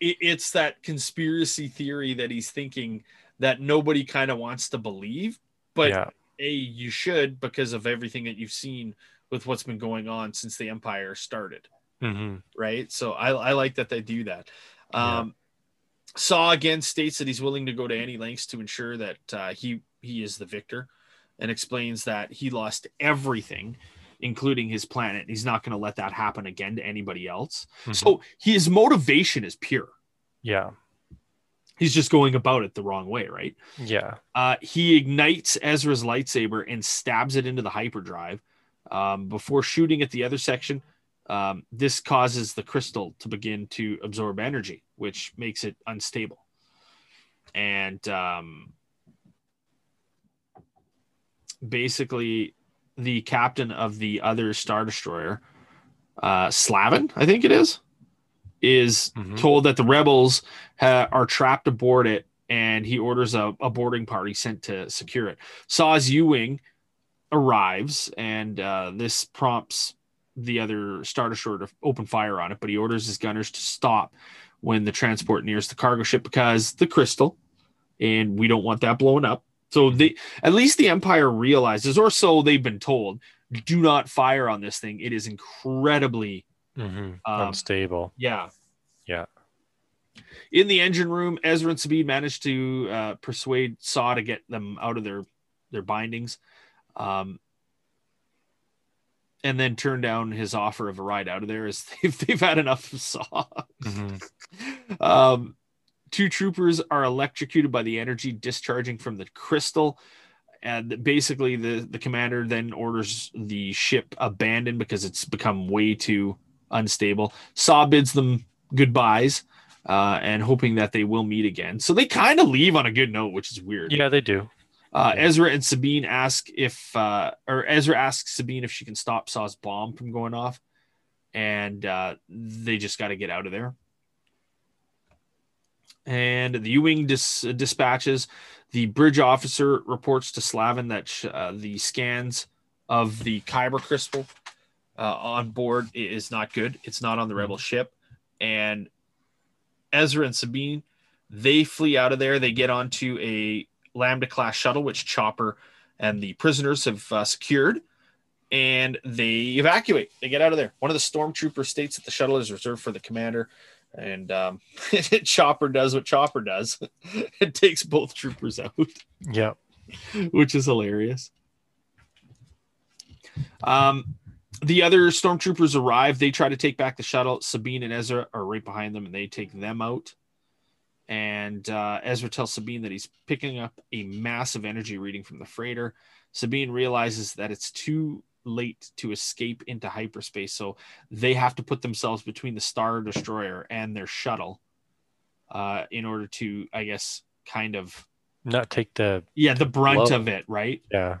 it, it's that conspiracy theory that he's thinking that nobody kind of wants to believe, but yeah. A, you should because of everything that you've seen with what's been going on since the Empire started. Mm-hmm. Right. So I, I like that they do that. Um, yeah. Saw again states that he's willing to go to any lengths to ensure that uh, he, he is the victor, and explains that he lost everything, including his planet. He's not going to let that happen again to anybody else. Mm-hmm. So his motivation is pure. Yeah. He's just going about it the wrong way. Right. Yeah. Uh, he ignites Ezra's lightsaber and stabs it into the hyperdrive. Um, before shooting at the other section, um, this causes the crystal to begin to absorb energy, which makes it unstable. And um, basically, the captain of the other Star Destroyer, uh, Slavin, I think it is, is mm-hmm. told that the rebels ha- are trapped aboard it, and he orders a, a boarding party sent to secure it. Saw's U-Wing arrives, and uh, this prompts the other Star Destroyer to open fire on it, but he orders his gunners to stop when the transport nears the cargo ship because the crystal, and we don't want that blown up. So they, at least the Empire realizes, or so they've been told, do not fire on this thing. It is incredibly mm-hmm. um, unstable. Yeah. Yeah. In the engine room, Ezra and Sabine managed to uh, persuade Saw to get them out of their, their bindings. Um, and then turn down his offer of a ride out of there as if they've, they've had enough of Saw. Mm-hmm. um, two troopers are electrocuted by the energy discharging from the crystal. And basically the, the commander then orders the ship abandoned because it's become way too unstable. Saw bids them goodbyes, uh, and hoping that they will meet again. So they kind of leave on a good note, which is weird. Yeah, they do. Uh, Ezra and Sabine ask if, uh, or Ezra asks Sabine if she can stop Saw's bomb from going off, and uh, they just got to get out of there. And the U-Wing dis- dispatches. The bridge officer reports to Slavin that sh- uh, the scans of the Kyber crystal uh, on board is not good. It's not on the rebel ship, and Ezra and Sabine, they flee out of there. They get onto a Lambda class shuttle, which Chopper and the prisoners have uh, secured, and they evacuate. They get out of there. One of the stormtroopers states that the shuttle is reserved for the commander, and um, Chopper does what Chopper does. It takes both troopers out. Yeah. Which is hilarious. Um, the other stormtroopers arrive. They try to take back the shuttle. Sabine and Ezra are right behind them, and they take them out. And uh, Ezra tells Sabine that he's picking up a massive energy reading from the freighter. Sabine realizes that it's too late to escape into hyperspace, so they have to put themselves between the Star Destroyer and their shuttle uh, in order to, I guess, kind of not take the yeah the brunt blow. of it, right? Yeah.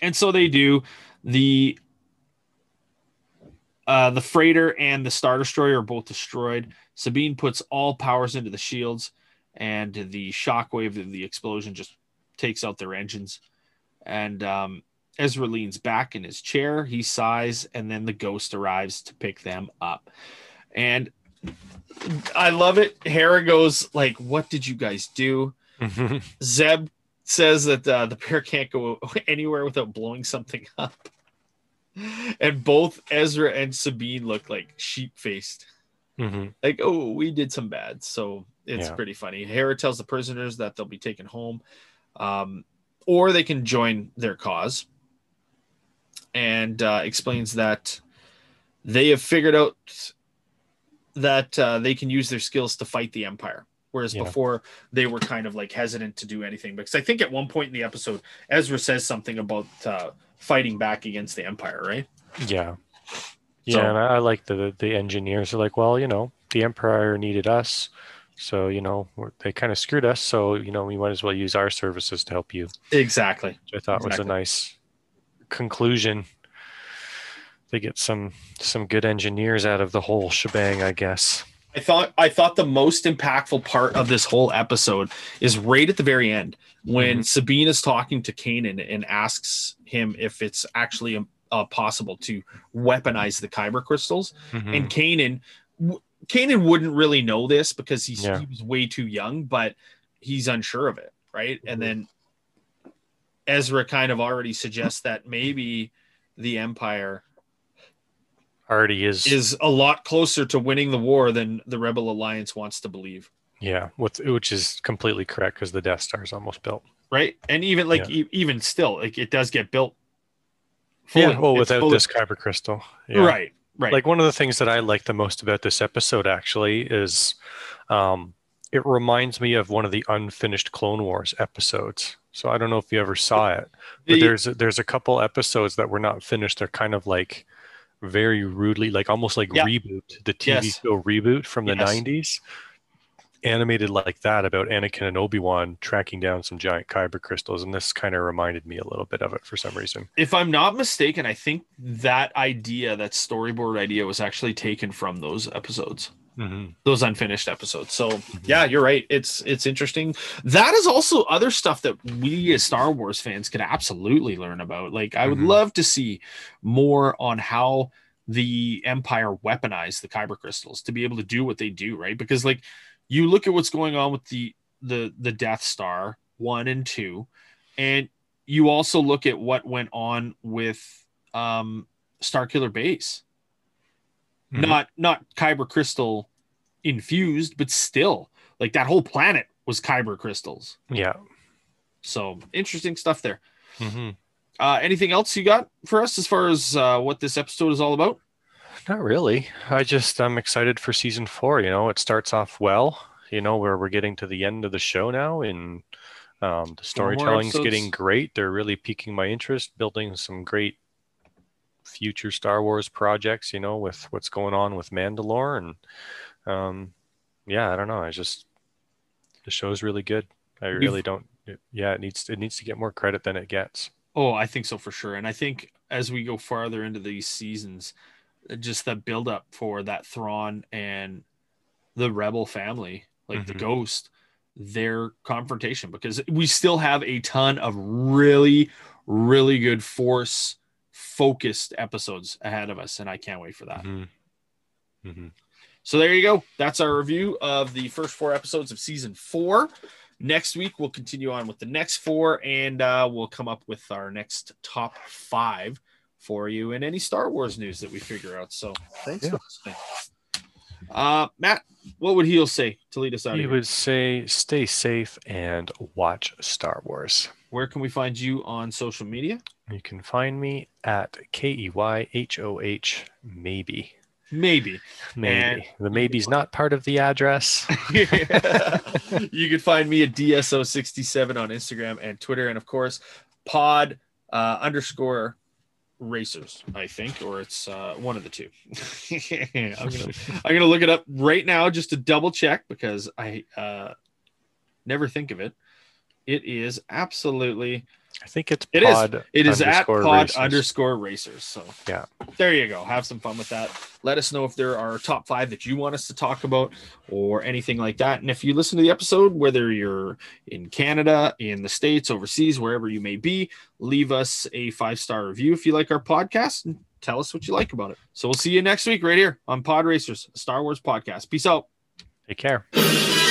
And so they do. The uh, the freighter and the Star Destroyer are both destroyed. Sabine puts all powers into the shields, and the shockwave of the explosion just takes out their engines. And um, Ezra leans back in his chair. He sighs, and then the ghost arrives to pick them up. And I love it. Hera goes like, "What did you guys do?" Mm-hmm. Zeb says that uh, the pair can't go anywhere without blowing something up. And both Ezra and Sabine look like sheep-faced. Mm-hmm. Like, oh, we did some bad. So it's yeah. pretty funny. Hera tells the prisoners that they'll be taken home. Um, or they can join their cause, and uh, explains that they have figured out that uh, they can use their skills to fight the Empire. Whereas yeah. before they were kind of like hesitant to do anything, because I think at one point in the episode, Ezra says something about uh, fighting back against the Empire, right? Yeah. Yeah. So, and I like the, the engineers are like, well, you know, the Empire needed us. So, you know, they kind of screwed us. So, you know, we might as well use our services to help you. Exactly. Which I thought exactly. was a nice conclusion. They get some some good engineers out of the whole shebang, I guess. I thought I thought the most impactful part of this whole episode is right at the very end when mm-hmm. Sabine is talking to Kanan and asks him if it's actually uh, possible to weaponize the Kyber crystals. Mm-hmm. And Kanan... W- Kanan wouldn't really know this because he's, yeah. he was way too young, but he's unsure of it, right? And then Ezra kind of already suggests that maybe the Empire already is is a lot closer to winning the war than the Rebel Alliance wants to believe. Yeah, which is completely correct because the Death Star is almost built, right? And even like yeah. e- even still, like it does get built. Fully, yeah, well, without fully... this Kyber crystal, yeah. right? Right. Like one of the things that I like the most about this episode actually is um, it reminds me of one of the unfinished Clone Wars episodes. So I don't know if you ever saw it, but there's, there's a couple episodes that were not finished. They're kind of like very rudely, like almost like yeah. reboot, the T V yes. show Reboot from the yes. nineties. Animated like that about Anakin and Obi-Wan tracking down some giant Kyber crystals, and this kind of reminded me a little bit of it for some reason. If I'm not mistaken, I think that idea, that storyboard idea, was actually taken from those episodes, mm-hmm. those unfinished episodes. So mm-hmm. yeah, you're right. It's it's interesting. That is also other stuff that we as Star Wars fans could absolutely learn about. Like I would mm-hmm. love to see more on how the Empire weaponized the Kyber crystals to be able to do what they do, right? Because like you look at what's going on with the, the, the Death Star one and two, and you also look at what went on with um, Starkiller Base. Mm-hmm. Not not Kyber crystal infused, but still, like that whole planet was Kyber crystals. Yeah. So interesting stuff there. Mm-hmm. Uh, anything else you got for us as far as uh, what this episode is all about? Not really. I just, I'm excited for season four. You know, it starts off well, you know, where we're getting to the end of the show now, and um, the storytelling's getting great. They're really piquing my interest, building some great future Star Wars projects, you know, with what's going on with Mandalore. And um, yeah, I don't know. I just, the show's really good. I really You've... don't. It, yeah, it needs, it needs to get more credit than it gets. Oh, I think so for sure. And I think as we go farther into these seasons, just the build up for that Thrawn and the Rebel family, like mm-hmm. the Ghost, their confrontation, because we still have a ton of really, really good Force focused episodes ahead of us. And I can't wait for that. Mm-hmm. Mm-hmm. So there you go. That's our review of the first four episodes of season four. Next week, we'll continue on with the next four, and uh, we'll come up with our next top five for you and any Star Wars news that we figure out. So thanks yeah. for listening. Uh, Matt, what would he say to lead us out? He here? would say, stay safe and watch Star Wars. Where can we find you on social media? You can find me at K E Y H O H maybe. Maybe. Maybe. And the maybe's not part of the address. You can find me at D S O sixty-seven on Instagram and Twitter. And of course, pod uh, underscore Racers, I think, or it's uh, one of the two. I'm gonna I'm gonna look it up right now just to double check, because I uh, never think of it. It is absolutely. I think it's. It pod is. It is at pod racers. underscore racers. So yeah, there you go. Have some fun with that. Let us know if there are top five that you want us to talk about or anything like that. And if you listen to the episode, whether you're in Canada, in the States, overseas, wherever you may be, leave us a five star review if you like our podcast, and tell us what you like about it. So we'll see you next week right here on Pod Racers, a Star Wars podcast. Peace out. Take care.